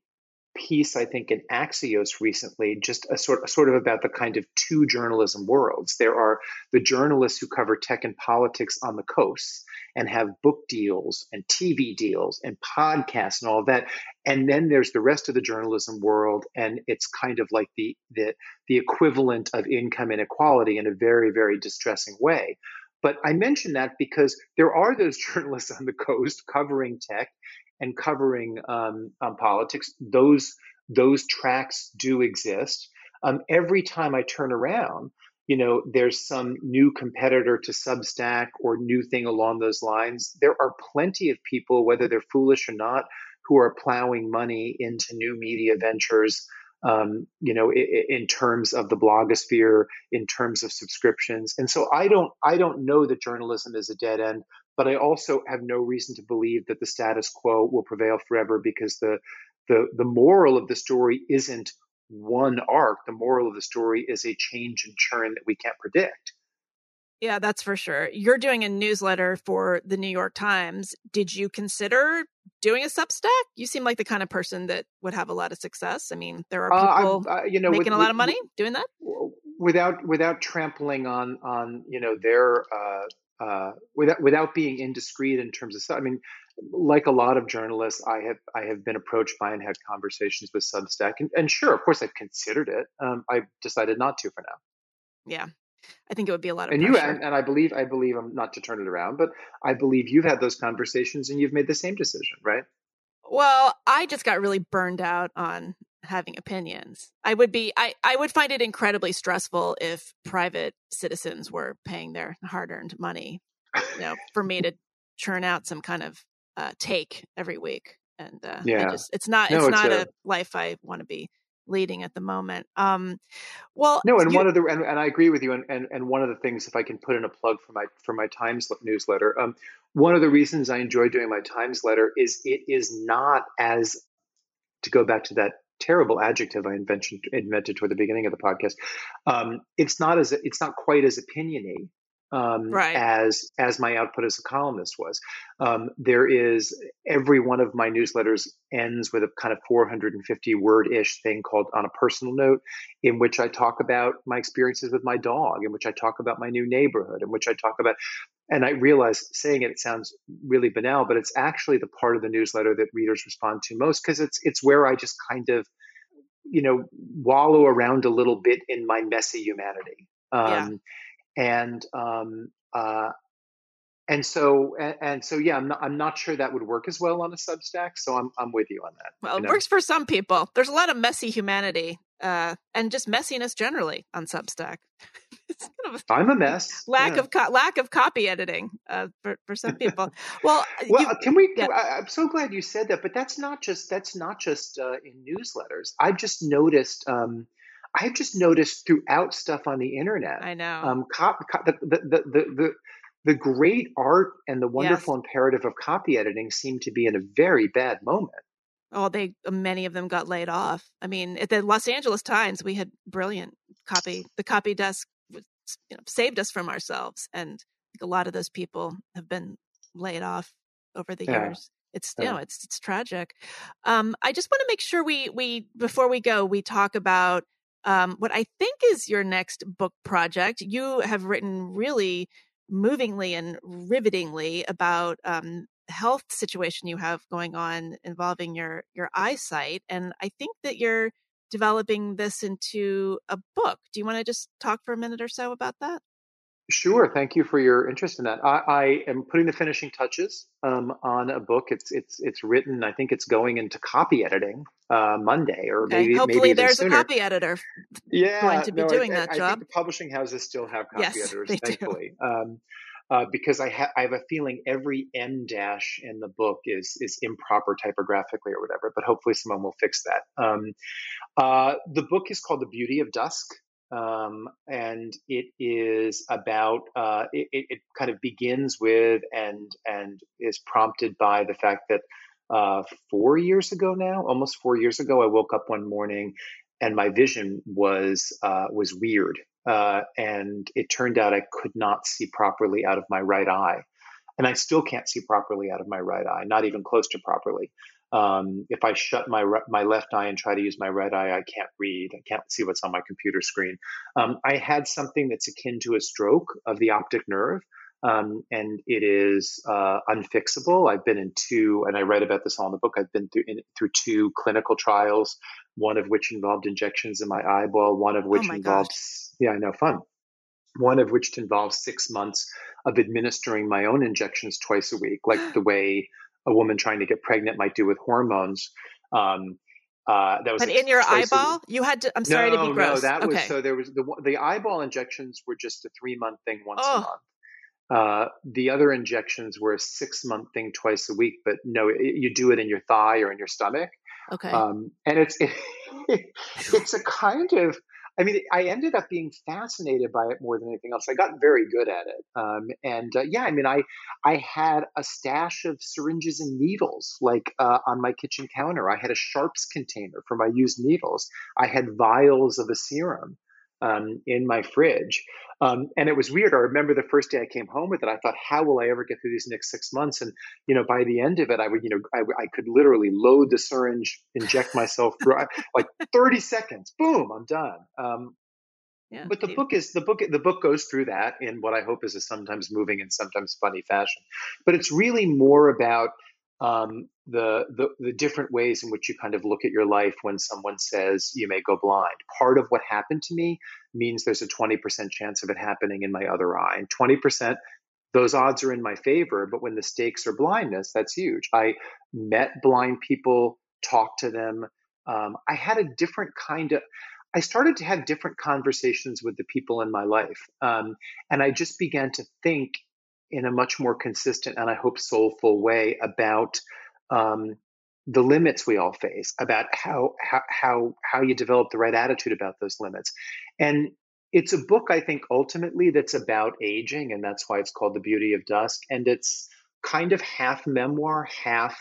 piece, I think, in Axios recently, just a sort, sort of about the kind of two journalism worlds. There are the journalists who cover tech and politics on the coasts, and have book deals and T V deals and podcasts and all of that. And then there's the rest of the journalism world, and it's kind of like the the, the equivalent of income inequality in a very, very distressing way. But I mention that because there are those journalists on the coast covering tech and covering um, um, politics. Those those tracks do exist. Um, every time I turn around, you know, there's some new competitor to Substack or new thing along those lines. There are plenty of people, whether they're foolish or not, who are plowing money into new media ventures, um, you know, in, in terms of the blogosphere, in terms of subscriptions. And so I don't I don't know that journalism is a dead end, but I also have no reason to believe that the status quo will prevail forever, because the the, the moral of the story isn't one arc. The moral of the story is a change and churn that we can't predict. Yeah, that's for sure. You're doing a newsletter for the New York Times. Did you consider doing a Substack? You seem like the kind of person that would have a lot of success. I mean, there are people uh, uh, you know, making with, a lot with, of money doing that without without trampling on on you know their uh, uh, without without being indiscreet in terms of. I mean, like a lot of journalists, I have I have been approached by and had conversations with Substack, and, and sure, of course, I've considered it. Um, I've decided not to for now. Yeah. I think it would be a lot of and pressure. You and, and I believe I believe I'm not to turn it around, but I believe you've had those conversations and you've made the same decision, right? Well, I just got really burned out on having opinions. I would be I, I would find it incredibly stressful if private citizens were paying their hard-earned money, you know, for me to churn out some kind of uh, take every week. And uh, yeah. I just, it's not no, it's, it's not a, a life I want to be leading at the moment. Um, well, no, and you, one of the and, and I agree with you. And, and and one of the things, if I can put in a plug for my for my Times newsletter, um, one of the reasons I enjoy doing my Times letter is it is not as, to go back to that terrible adjective I invented invented toward the beginning of the podcast, um, it's not as it's not quite as opiniony um, right. as as my output as a columnist was. Um, there is every one of my newsletters ends with a kind of four hundred fifty word-ish thing called On a Personal Note, in which I talk about my experiences with my dog, in which I talk about my new neighborhood, in which I talk about, and I realize saying it, it sounds really banal, but it's actually the part of the newsletter that readers respond to most, because it's it's where I just kind of, you know, wallow around a little bit in my messy humanity. Um, yeah. And um, uh And so, and so, yeah, I'm not, I'm not sure that would work as well on a Substack. So I'm, I'm with you on that. Well, it know? works for some people. There's a lot of messy humanity uh, and just messiness generally on Substack. It's kind of a I'm a mess. Lack yeah. of co- lack of copy editing uh, for for some people. Well, well, you, can we? Yeah. I'm so glad you said that. But that's not just that's not just uh, in newsletters. I've just noticed. Um, I've just noticed throughout stuff on the internet. I know. Um, cop, cop, the the the. the, the The great art and the wonderful yes. imperative of copy editing seem to be in a very bad moment. Oh, they many of them got laid off. I mean, at the Los Angeles Times, we had brilliant copy. The copy desk was, you know, saved us from ourselves, and a lot of those people have been laid off over the yeah. years. It's you yeah. know, it's it's tragic. Um, I just want to make sure we we before we go, we talk about um, what I think is your next book project. You have written really movingly and rivetingly about um, health situation you have going on involving your your eyesight, and I think that you're developing this into a book. Do you want to just talk for a minute or so about that? Sure. Thank you for your interest in that. I, I am putting the finishing touches um, on a book. It's it's it's written. I think it's going into copy editing uh, Monday, or okay. maybe hopefully maybe there's sooner. A copy editor. Yeah, going to be no, doing I, that I job. I think the publishing houses still have copy yes, editors, they thankfully, do. Um, uh, because I, ha- I have a feeling every M dash in the book is is improper typographically or whatever. But hopefully someone will fix that. Um, uh, the book is called The Beauty of Dusk. Um, and it is about, uh, it, it kind of begins with and and is prompted by the fact that uh, four years ago now, almost four years ago, I woke up one morning and my vision was uh, was weird. Uh, and it turned out I could not see properly out of my right eye. And I still can't see properly out of my right eye, not even close to properly. Um, if I shut my my left eye and try to use my right eye, I can't read. I can't see what's on my computer screen. Um, I had something that's akin to a stroke of the optic nerve, Um, and it is uh, unfixable. I've been in two, and I write about this all in the book. I've been through in, through two clinical trials, one of which involved injections in my eyeball, one of which oh involves, God. yeah, I know, fun. One of which involves six months of administering my own injections twice a week, like the way a woman trying to get pregnant might do with hormones. Um, Uh, that was but in your eyeball, you had to, I'm sorry no, to be gross. No, that okay. was, so there was the, the eyeball injections were just a three month thing once oh. a month. Uh, the other injections were a six month thing twice a week, but no, it, you do it in your thigh or in your stomach. Okay. Um, and it's, it, it's a kind of, I mean, I ended up being fascinated by it more than anything else. I got very good at it. Um, and uh, yeah, I mean, I I had a stash of syringes and needles like uh, on my kitchen counter. I had a Sharps container for my used needles. I had vials of a serum um, in my fridge. Um, and it was weird. I remember the first day I came home with it, I thought, how will I ever get through these next six months? And, you know, by the end of it, I would, you know, I, I could literally load the syringe, inject myself through like thirty seconds, boom, I'm done. Um, yeah, but the dude. book is, the book, the book goes through that in what I hope is a sometimes moving and sometimes funny fashion, but it's really more about, um, the, the, the different ways in which you kind of look at your life when someone says you may go blind. Part of what happened to me means there's a twenty percent chance of it happening in my other eye. And twenty percent, those odds are in my favor, but when the stakes are blindness, that's huge. I met blind people, talked to them. Um, I had a different kind of, I started to have different conversations with the people in my life. Um, and I just began to think in a much more consistent and I hope soulful way about um, the limits we all face, about how, how how how you develop the right attitude about those limits. And it's a book, I think, ultimately that's about aging, and that's why it's called The Beauty of Dusk. And it's kind of half memoir, half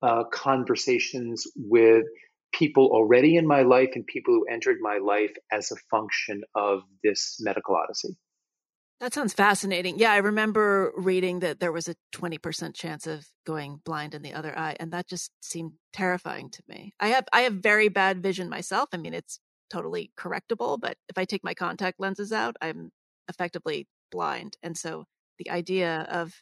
uh, conversations with people already in my life and people who entered my life as a function of this medical odyssey. That sounds fascinating. Yeah, I remember reading that there was a twenty percent chance of going blind in the other eye, and that just seemed terrifying to me. I have I have very bad vision myself. I mean, it's totally correctable, but if I take my contact lenses out, I'm effectively blind. And so the idea of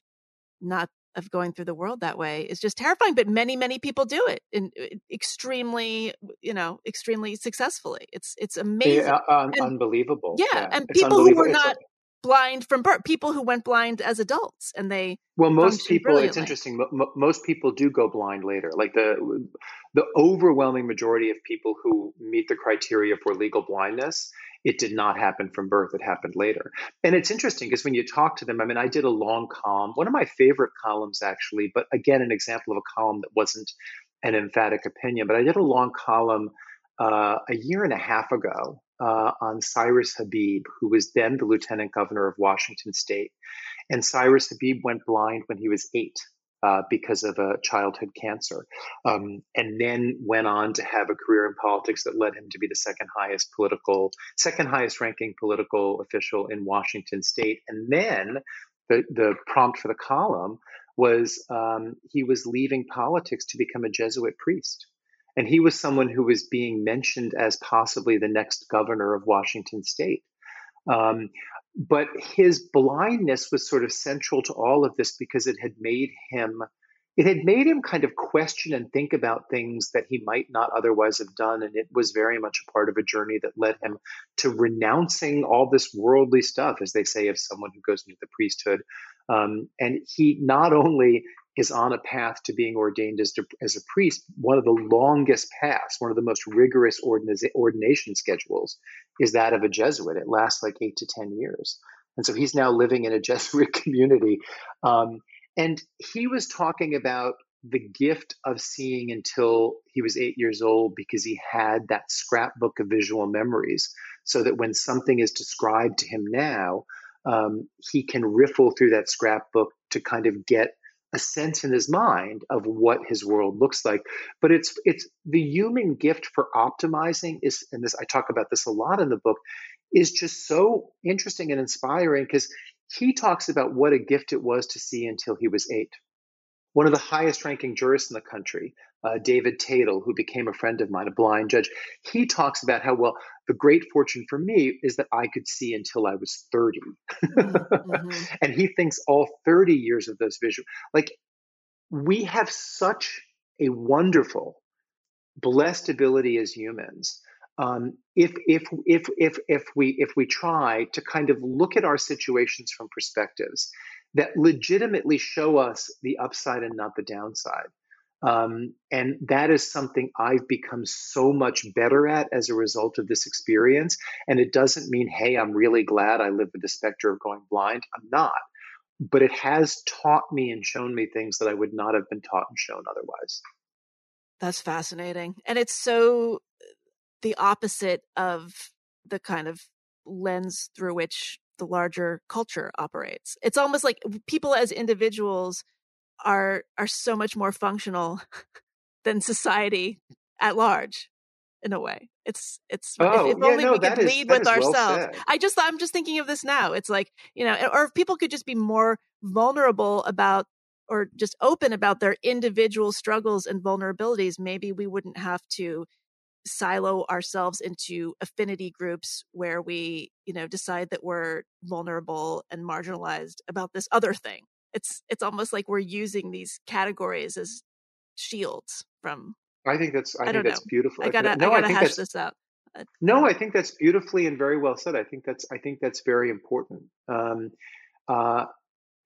not of going through the world that way is just terrifying, but many, many people do it in extremely, you know, extremely successfully. It's it's amazing. Yeah, un- and, unbelievable. Yeah, yeah. And it's people who were not blind from birth, people who went blind as adults, and they well, most people. It's interesting. M- most people do go blind later. Like the the overwhelming majority of people who meet the criteria for legal blindness, it did not happen from birth. It happened later, and it's interesting because when you talk to them, I mean, I did a long column, one of my favorite columns actually, but again, an example of a column that wasn't an emphatic opinion. But I did a long column uh, a year and a half ago. Uh, on Cyrus Habib, who was then the lieutenant governor of Washington State. And Cyrus Habib went blind when he was eight uh, because of a childhood cancer, um, and then went on to have a career in politics that led him to be the second highest political, second highest ranking political official in Washington State. And then the, the prompt for the column was um, he was leaving politics to become a Jesuit priest. And he was someone who was being mentioned as possibly the next governor of Washington State. Um, but his blindness was sort of central to all of this because it had made him, it had made him kind of question and think about things that he might not otherwise have done. And it was very much a part of a journey that led him to renouncing all this worldly stuff, as they say, of someone who goes into the priesthood. Um, and he not only is on a path to being ordained as, to, as a priest, one of the longest paths, one of the most rigorous ordina- ordination schedules is that of a Jesuit. It lasts like eight to ten years. And so he's now living in a Jesuit community. Um, and he was talking about the gift of seeing until he was eight years old because he had that scrapbook of visual memories so that when something is described to him now, um, he can riffle through that scrapbook to kind of get a sense in his mind of what his world looks like. But it's it's the human gift for optimizing is, and this I talk about this a lot in the book, is just so interesting and inspiring because he talks about what a gift it was to see until he was eight. one of the highest ranking jurists in the country, uh, David Tatel, who became a friend of mine, a blind judge, he talks about how, well, the great fortune for me is that I could see until I was thirty. Mm-hmm. And he thinks all thirty years of those visual, like we have such a wonderful, blessed ability as humans. Um, if, if, if, if, if we, if we try to kind of look at our situations from perspectives that legitimately show us the upside and not the downside. Um, and that is something I've become so much better at as a result of this experience. And it doesn't mean, hey, I'm really glad I live with the specter of going blind. I'm not, but it has taught me and shown me things that I would not have been taught and shown otherwise. That's fascinating. And it's so the opposite of the kind of lens through which the larger culture operates. It's almost like people as individuals are are so much more functional than society at large, in a way. It's it's oh, if, if yeah, only no, we could is, lead with ourselves. Well I just I'm just thinking of this now. It's like, you know, or if people could just be more vulnerable about or just open about their individual struggles and vulnerabilities, maybe we wouldn't have to silo ourselves into affinity groups where we, you know, decide that we're vulnerable and marginalized about this other thing. It's it's almost like we're using these categories as shields from. I think that's I, I think that's know. beautiful. I gotta, I gotta hash this out. No, I think that's beautifully and very well said. I think that's I think that's very important. Um, uh,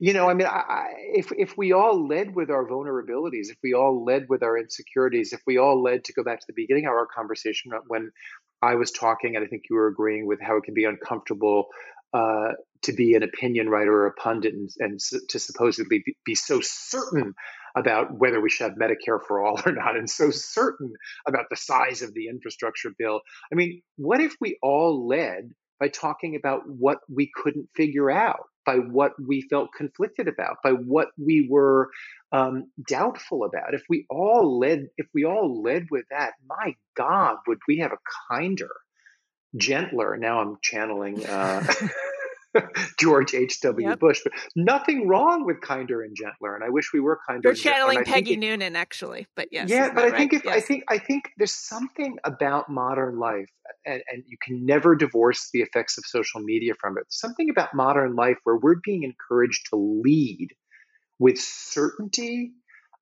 You know, I mean, I, I, if if we all led with our vulnerabilities, if we all led with our insecurities, if we all led to go back to the beginning of our conversation when I was talking, and I think you were agreeing with how it can be uncomfortable uh, to be an opinion writer or a pundit and, and to supposedly be, be so certain about whether we should have Medicare for all or not, and so certain about the size of the infrastructure bill. I mean, what if we all led by talking about what we couldn't figure out, by what we felt conflicted about, by what we were um, doubtful about? If we all led, if we all led with that, my God, would we have a kinder, gentler? Now I'm channeling uh, George H W Yep. Bush, but nothing wrong with kinder and gentler. And I wish we were kinder. You're and channeling gentler. Peggy it, Noonan, actually, but yes, yeah. But I right? think if yes. I think I think there's something about modern life. And, and you can never divorce the effects of social media from it. Something about modern life where we're being encouraged to lead with certainty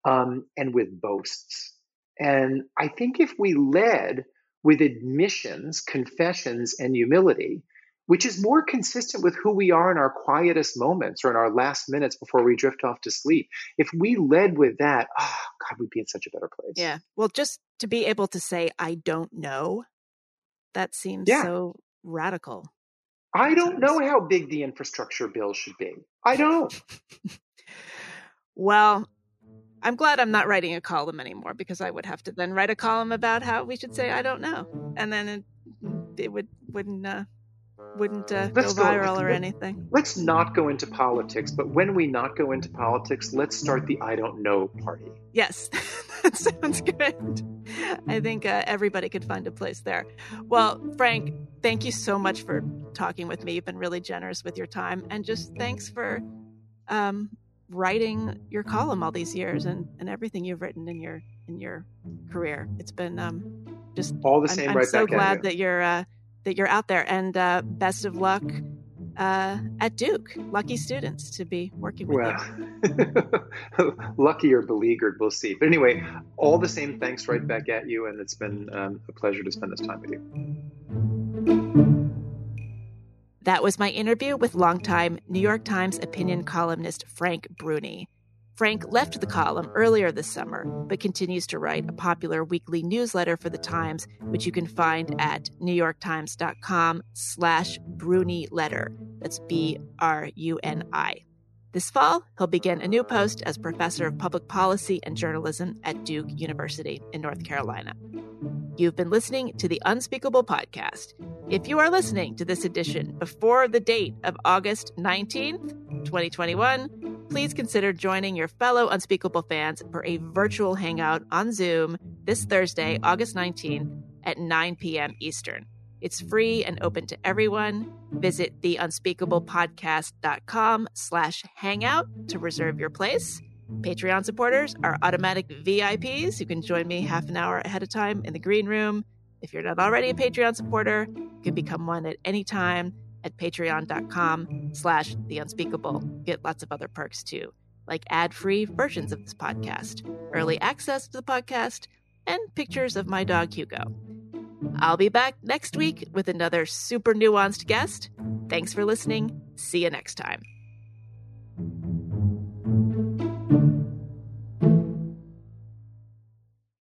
um, and with boasts. And I think if we led with admissions, confessions, and humility, which is more consistent with who we are in our quietest moments or in our last minutes before we drift off to sleep, if we led with that, oh, God, we'd be in such a better place. Yeah. Well, just to be able to say, I don't know. That seems yeah. so radical. I don't know how big the infrastructure bill should be. I don't. Well, I'm glad I'm not writing a column anymore, because I would have to then write a column about how we should say, I don't know. And then it, it would, wouldn't uh, wouldn't uh, go viral go, or anything. Let's not go into politics. But when we not go into politics, let's start the I don't know party. Yes, that sounds good. I think uh, everybody could find a place there. Well, Frank, thank you so much for talking with me. You've been really generous with your time. And just thanks for um, writing your column all these years and, and everything you've written in your in your career. It's been um, just all the same. I'm, right I'm so back glad at you. that you're uh, that you're out there. And uh, best of luck uh, at Duke. Lucky students to be working with well. you. Lucky or beleaguered, we'll see. But anyway, all the same, thanks right back at you. And it's been um, a pleasure to spend this time with you. That was my interview with longtime New York Times opinion columnist Frank Bruni. Frank left the column earlier this summer, but continues to write a popular weekly newsletter for The Times, which you can find at newyorktimes.com slash Bruni letter. That's B R U N I. This fall, he'll begin a new post as professor of public policy and journalism at Duke University in North Carolina. You've been listening to The Unspeakable Podcast. If you are listening to this edition before the date of August nineteenth, twenty twenty-one, please consider joining your fellow Unspeakable fans for a virtual hangout on Zoom this Thursday, August nineteenth at nine p.m. Eastern. It's free and open to everyone. Visit the unspeakable podcast dot com slash hangout to reserve your place. Patreon supporters are automatic V I Ps who can join me half an hour ahead of time in the green room. If you're not already a Patreon supporter, you can become one at any time at patreon.com slash the unspeakable. Get lots of other perks too, like ad-free versions of this podcast, early access to the podcast, and pictures of my dog Hugo. I'll be back next week with another super nuanced guest. Thanks for listening. See you next time.